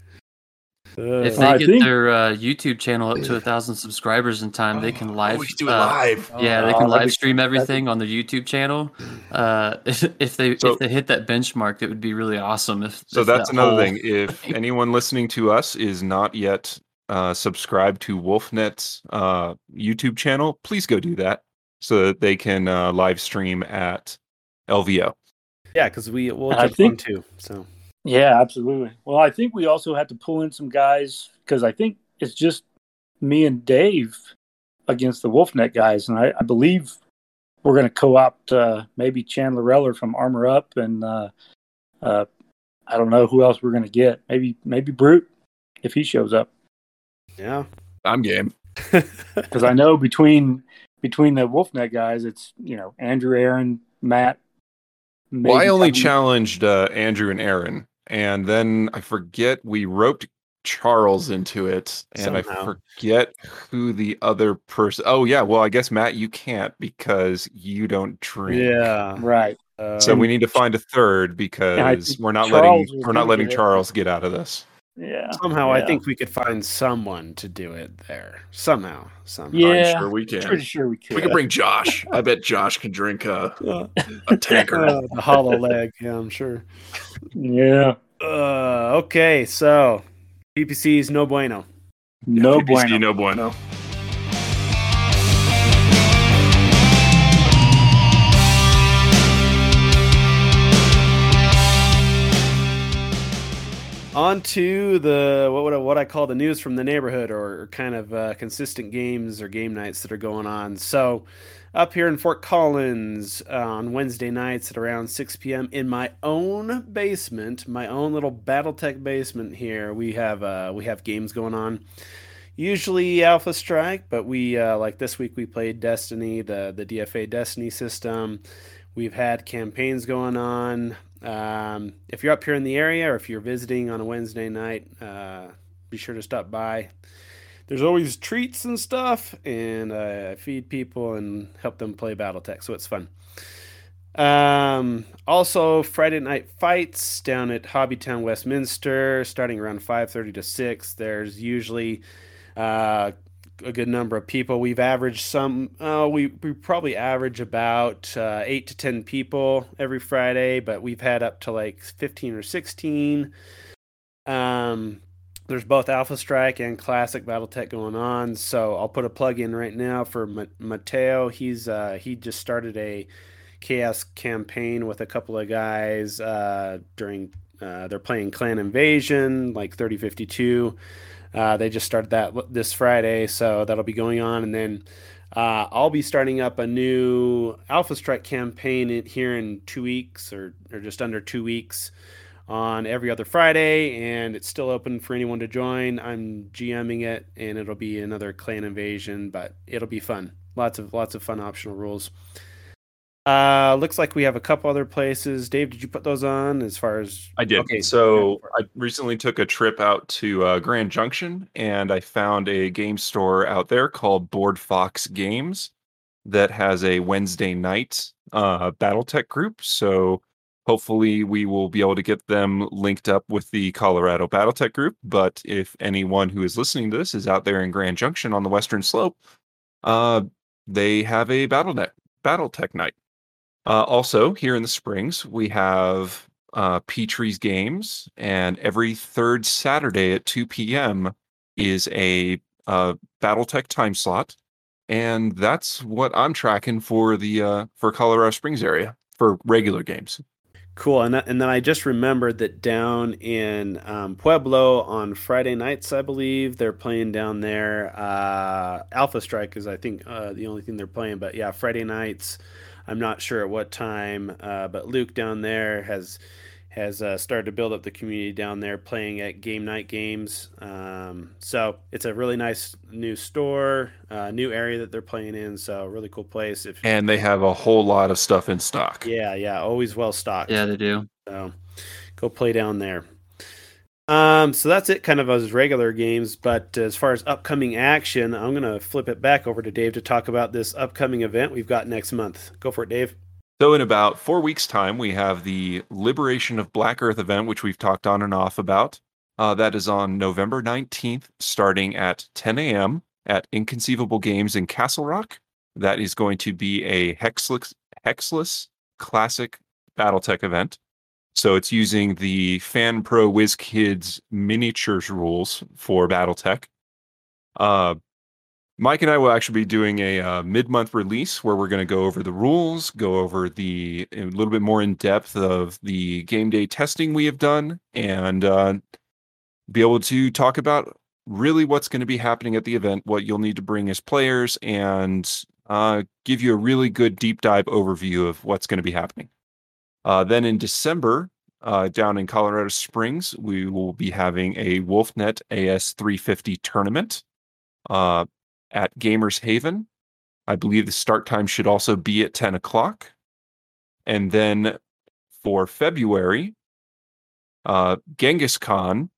Uh, if they I get think... their uh, YouTube channel up to a thousand subscribers in time, they can live. Oh, we do it uh, live. Yeah, they can oh, live stream everything on their YouTube channel. Uh, if, if they so, if they hit that benchmark, it would be really awesome. If so, if that's that another thing. thing. If anyone listening to us is not yet uh, subscribed to Wolfnet's uh, YouTube channel, please go do that so that they can uh, live stream at L V O. Yeah, because we will jump on too. So. Yeah, absolutely. Well, I think we also had to pull in some guys because I think it's just me and Dave against the Wolfnet guys. And I, I believe we're going to co-opt uh, maybe Chandler Eller from Armor Up. And uh, uh, I don't know who else we're going to get. Maybe maybe Brute, if he shows up. Yeah, I'm game. Because I know between between the Wolfnet guys, it's, you know, Andrew, Aaron, Matt. Well, I only Tommy. challenged uh, Andrew and Aaron. And then I forget, we roped Charles into it, and Somehow. I forget who the other person. Oh yeah, well I guess Matt, you can't because you don't drink. Yeah, right. Um, so we need to find a third because we're not Charles letting we're not letting it. Charles get out of this. Yeah. Somehow, yeah. I think we could find someone to do it there. Somehow, somehow. Yeah, I'm sure we can. Pretty sure we can. We could bring Josh. I bet Josh can drink a a tanker. Uh, a hollow leg. Yeah, I'm sure. Yeah. Uh, okay, so P P Cs, no bueno. Yeah, no P P C, bueno. No bueno. On to the what would I, what I call the news from the neighborhood, or kind of uh, consistent games or game nights that are going on. So up here in Fort Collins uh, on Wednesday nights at around six p.m. in my own basement, my own little BattleTech basement here, we have uh, we have games going on. Usually Alpha Strike, but we uh, like this week we played Destiny, the the D F A Destiny system. We've had campaigns going on. Um, if you're up here in the area, or if you're visiting on a Wednesday night, uh, be sure to stop by. There's always treats and stuff, and I feed people and help them play BattleTech, so it's fun. Um, also, Friday night fights down at Hobbytown, Westminster, starting around five thirty to six. There's usually uh, a good number of people. We've averaged some, uh, we, we probably average about uh, eight to ten people every Friday, but we've had up to like fifteen or sixteen. Um, there's both Alpha Strike and Classic BattleTech going on, so I'll put a plug in right now for Ma- Mateo. He's uh, he just started a Chaos campaign with a couple of guys uh, during, uh, they're playing Clan Invasion, like thirty fifty-two. Uh, they just started that this Friday, so that'll be going on. And then Uh, I'll be starting up a new Alpha Strike campaign in, here in two weeks or, or just under two weeks on every other Friday, and it's still open for anyone to join. I'm GMing it, and it'll be another Clan Invasion, but it'll be fun. Lots of lots of fun optional rules. Uh, looks like we have a couple other places. Dave, did you put those on as far as... I did. Okay, so I recently took a trip out to uh, Grand Junction, and I found a game store out there called Board Fox Games that has a Wednesday night uh, BattleTech group. So hopefully we will be able to get them linked up with the Colorado BattleTech group. But if anyone who is listening to this is out there in Grand Junction on the Western Slope, uh, they have a BattleTech, BattleTech night. Uh, also, here in the Springs, we have uh, Petrie's Games, and every third Saturday at two p.m. is a uh, BattleTech time slot, and that's what I'm tracking for the uh, for Colorado Springs area for regular games. Cool, and that, and then I just remembered that down in um, Pueblo on Friday nights, I believe they're playing down there. Uh, Alpha Strike is, I think, uh, the only thing they're playing, but yeah, Friday nights. I'm not sure at what time, uh, but Luke down there has has uh, started to build up the community down there, playing at game night games. Um, so it's a really nice new store, uh, new area that they're playing in. So really cool place. If and they have a whole lot of stuff in stock. Yeah, yeah, always well stocked. Yeah, they do. So go play down there. Um, so that's it kind of as regular games, but as far as upcoming action, I'm going to flip it back over to Dave to talk about this upcoming event we've got next month. Go for it, Dave. So in about four weeks' time, we have the Liberation of Black Earth event, which we've talked on and off about. Uh, that is on November nineteenth, starting at ten a.m. at Inconceivable Games in Castle Rock. That is going to be a Hexless, Hexless Classic BattleTech event. So it's using the Fan Pro WizKids miniatures rules for BattleTech. Uh, Mike and I will actually be doing a uh, mid-month release where we're going to go over the rules, go over the a little bit more in depth of the game day testing we have done, and uh, be able to talk about really what's going to be happening at the event, what you'll need to bring as players, and uh, give you a really good deep dive overview of what's going to be happening. Uh, then in December, uh, down in Colorado Springs, we will be having a Wolfnet A S three fifty tournament uh, at Gamers Haven. I believe the start time should also be at ten o'clock. And then for February, uh, Genghis Khan,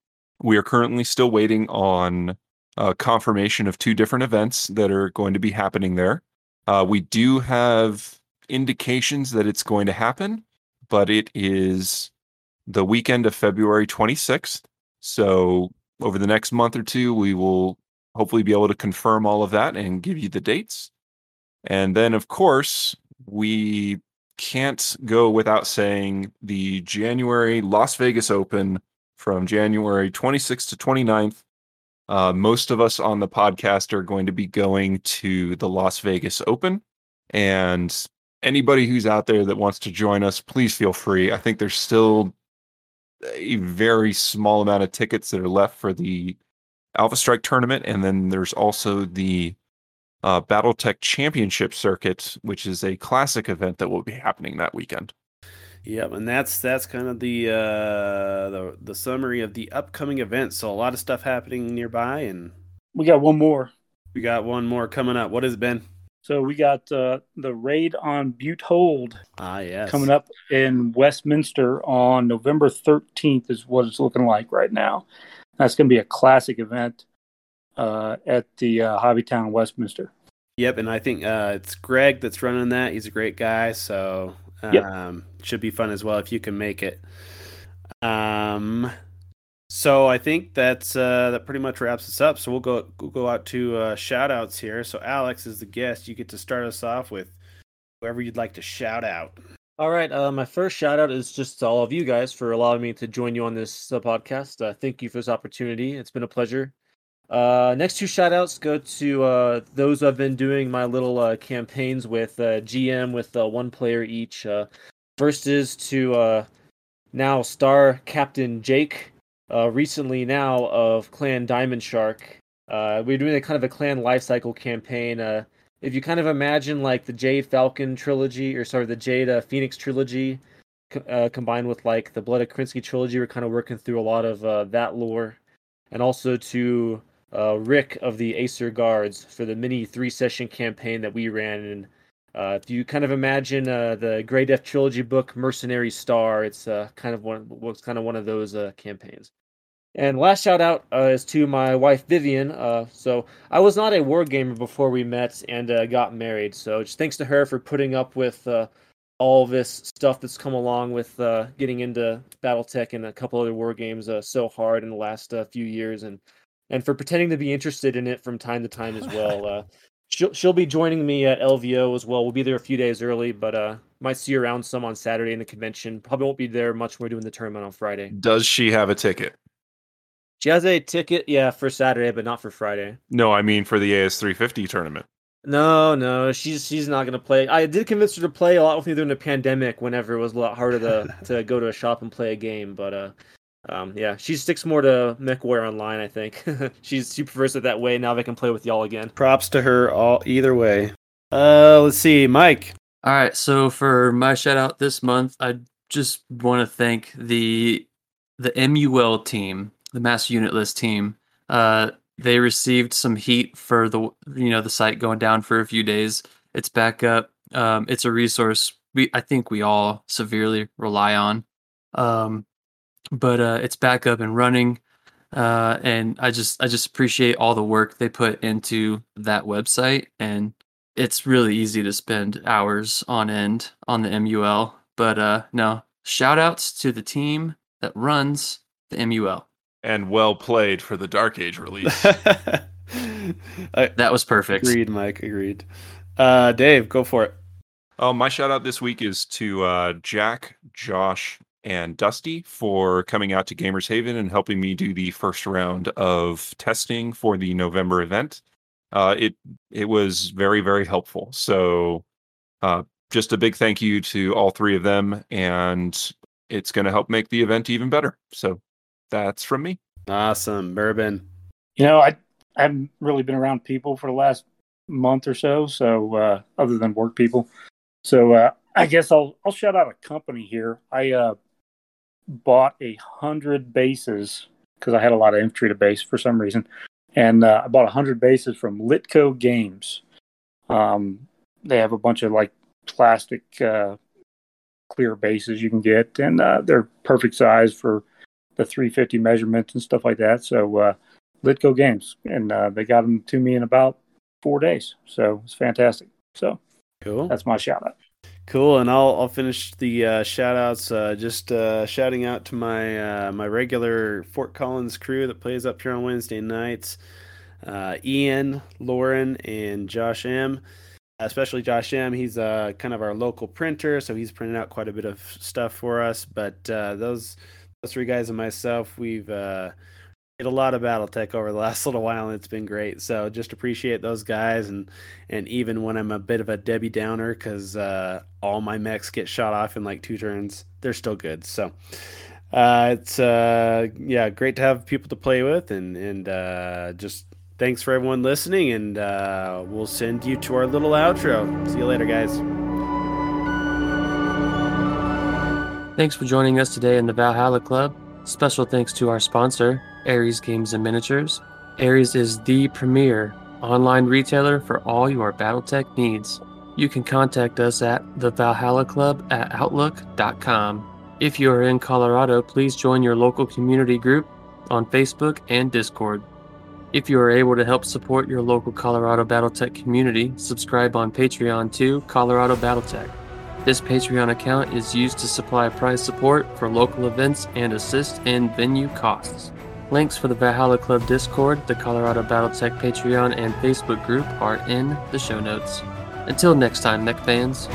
we are currently still waiting on uh, confirmation of two different events that are going to be happening there. Uh, we do have indications that it's going to happen, but it is the weekend of February twenty-sixth. So over the next month or two, we will hopefully be able to confirm all of that and give you the dates. And then, of course, we can't go without saying the January Las Vegas Open from January twenty-sixth to twenty-ninth. Uh, most of us on the podcast are going to be going to the Las Vegas Open, and anybody who's out there that wants to join us, please feel free. I think there's still a very small amount of tickets that are left for the Alpha Strike tournament. And then there's also the uh, BattleTech Championship Circuit, which is a classic event that will be happening that weekend. Yeah, and that's that's kind of the, uh, the the summary of the upcoming events. So a lot of stuff happening nearby. And we got one more. We got one more coming up. What has it been? So we got uh, the raid on Butte Hold ah, yes. coming up in Westminster on November thirteenth is what it's looking like right now. That's going to be a classic event uh, at the uh, Hobby Town Westminster. Yep, and I think uh, it's Greg that's running that. He's a great guy, so um, yep. should be fun as well if you can make it. Um. So I think that's uh, that pretty much wraps us up. So we'll go we'll go out to uh, shout-outs here. So Alex is the guest. You get to start us off with whoever you'd like to shout out. All right. Uh, my first shout-out is just to all of you guys for allowing me to join you on this uh, podcast. Uh, thank you for this opportunity. It's been a pleasure. Uh, next two shout-outs go to uh, those I've been doing my little uh, campaigns with uh, G M with uh, one player each. Uh, first is to uh, now Star Captain Jake. Uh, recently now of Clan Diamond Shark. Uh, we're doing a kind of a clan lifecycle campaign uh, if you kind of imagine like the Jade Falcon trilogy, or sorry, the Jade uh, Phoenix trilogy, uh, combined with like the Blood of Krinsky trilogy, we're kind of working through a lot of uh, that lore, and also to uh, Rick of the Acer Guards for the mini three-session campaign that we ran. And uh, if you kind of imagine uh, the Grey Death trilogy book, Mercenary Star, it's uh, kind of one, it's kind of one of those uh, campaigns. And last shout out uh, is to my wife, Vivian. Uh, so I was not a war gamer before we met and uh, got married. So just thanks to her for putting up with uh, all this stuff that's come along with uh, getting into BattleTech and a couple other war games uh, so hard in the last uh, few years. And, and for pretending to be interested in it from time to time as well. Uh, she'll, she'll be joining me at L V O as well. We'll be there a few days early, but uh, might see her around some on Saturday in the convention. Probably won't be there much when we're doing the tournament on Friday. Does she have a ticket? She has a ticket, yeah, for Saturday, but not for Friday. No, I mean for the A S three fifty tournament. No, no, she's she's not going to play. I did convince her to play a lot with me during the pandemic whenever it was a lot harder to, to go to a shop and play a game. But, uh, um, yeah, she sticks more to MechWarrior Online, I think. she's, she prefers it that way. Now they can play with y'all again. Props to her all either way. Uh, let's see, Mike. All right, so for my shout-out this month, I just want to thank the the M U L team. The Master Unit List team, uh, they received some heat for the you know the site going down for a few days. It's back up. Um, it's a resource we I think we all severely rely on, um, but uh, it's back up and running. Uh, and I just I just appreciate all the work they put into that website. And it's really easy to spend hours on end on the M U L. But uh, no, shout outs to the team that runs the M U L. And well played for the Dark Age release. I, that was perfect. Agreed, Mike. Agreed. Uh, Dave, go for it. Oh, my shout out this week is to uh, Jack, Josh, and Dusty for coming out to Gamers Haven and helping me do the first round of testing for the November event. Uh, it it was very, very helpful. So uh, just a big thank you to all three of them. And it's going to help make the event even better. So that's from me. Awesome. Bourbon. You know, I, I haven't really been around people for the last month or so, so uh, other than work people. So uh, I guess I'll I'll shout out a company here. I uh, bought a hundred bases because I had a lot of infantry to base for some reason. And uh, I bought a hundred bases from Litco Games. Um, they have a bunch of like plastic uh, clear bases you can get, and uh, they're perfect size for the three fifty measurements and stuff like that. So uh, Litco Games, and uh, they got them to me in about four days. So it's fantastic. So cool. That's my shout out. Cool, and I'll I'll finish the uh, shout outs. Uh, just uh, shouting out to my uh, my regular Fort Collins crew that plays up here on Wednesday nights. Uh, Ian, Lauren, and Josh M. Especially Josh M. He's uh, kind of our local printer, so he's printed out quite a bit of stuff for us. But uh, those. Three guys and myself, we've uh did a lot of BattleTech over the last little while, and it's been great. So just appreciate those guys, and and even when I'm a bit of a Debbie Downer because uh all my mechs get shot off in like two turns, they're still good. So uh it's uh yeah great to have people to play with, and and uh just thanks for everyone listening, and uh we'll send you to our little outro. See you later, guys. Thanks for joining us today in the Valhalla Club. Special thanks to our sponsor, Ares Games and Miniatures. Ares is the premier online retailer for all your BattleTech needs. You can contact us at the valhalla club at outlook dot com. If you are in Colorado, please join your local community group on Facebook and Discord. If you are able to help support your local Colorado BattleTech community, subscribe on Patreon to Colorado BattleTech. This Patreon account is used to supply prize support for local events and assist in venue costs. Links for the Valhalla Club Discord, the Colorado BattleTech Patreon, and Facebook group are in the show notes. Until next time, Mech fans.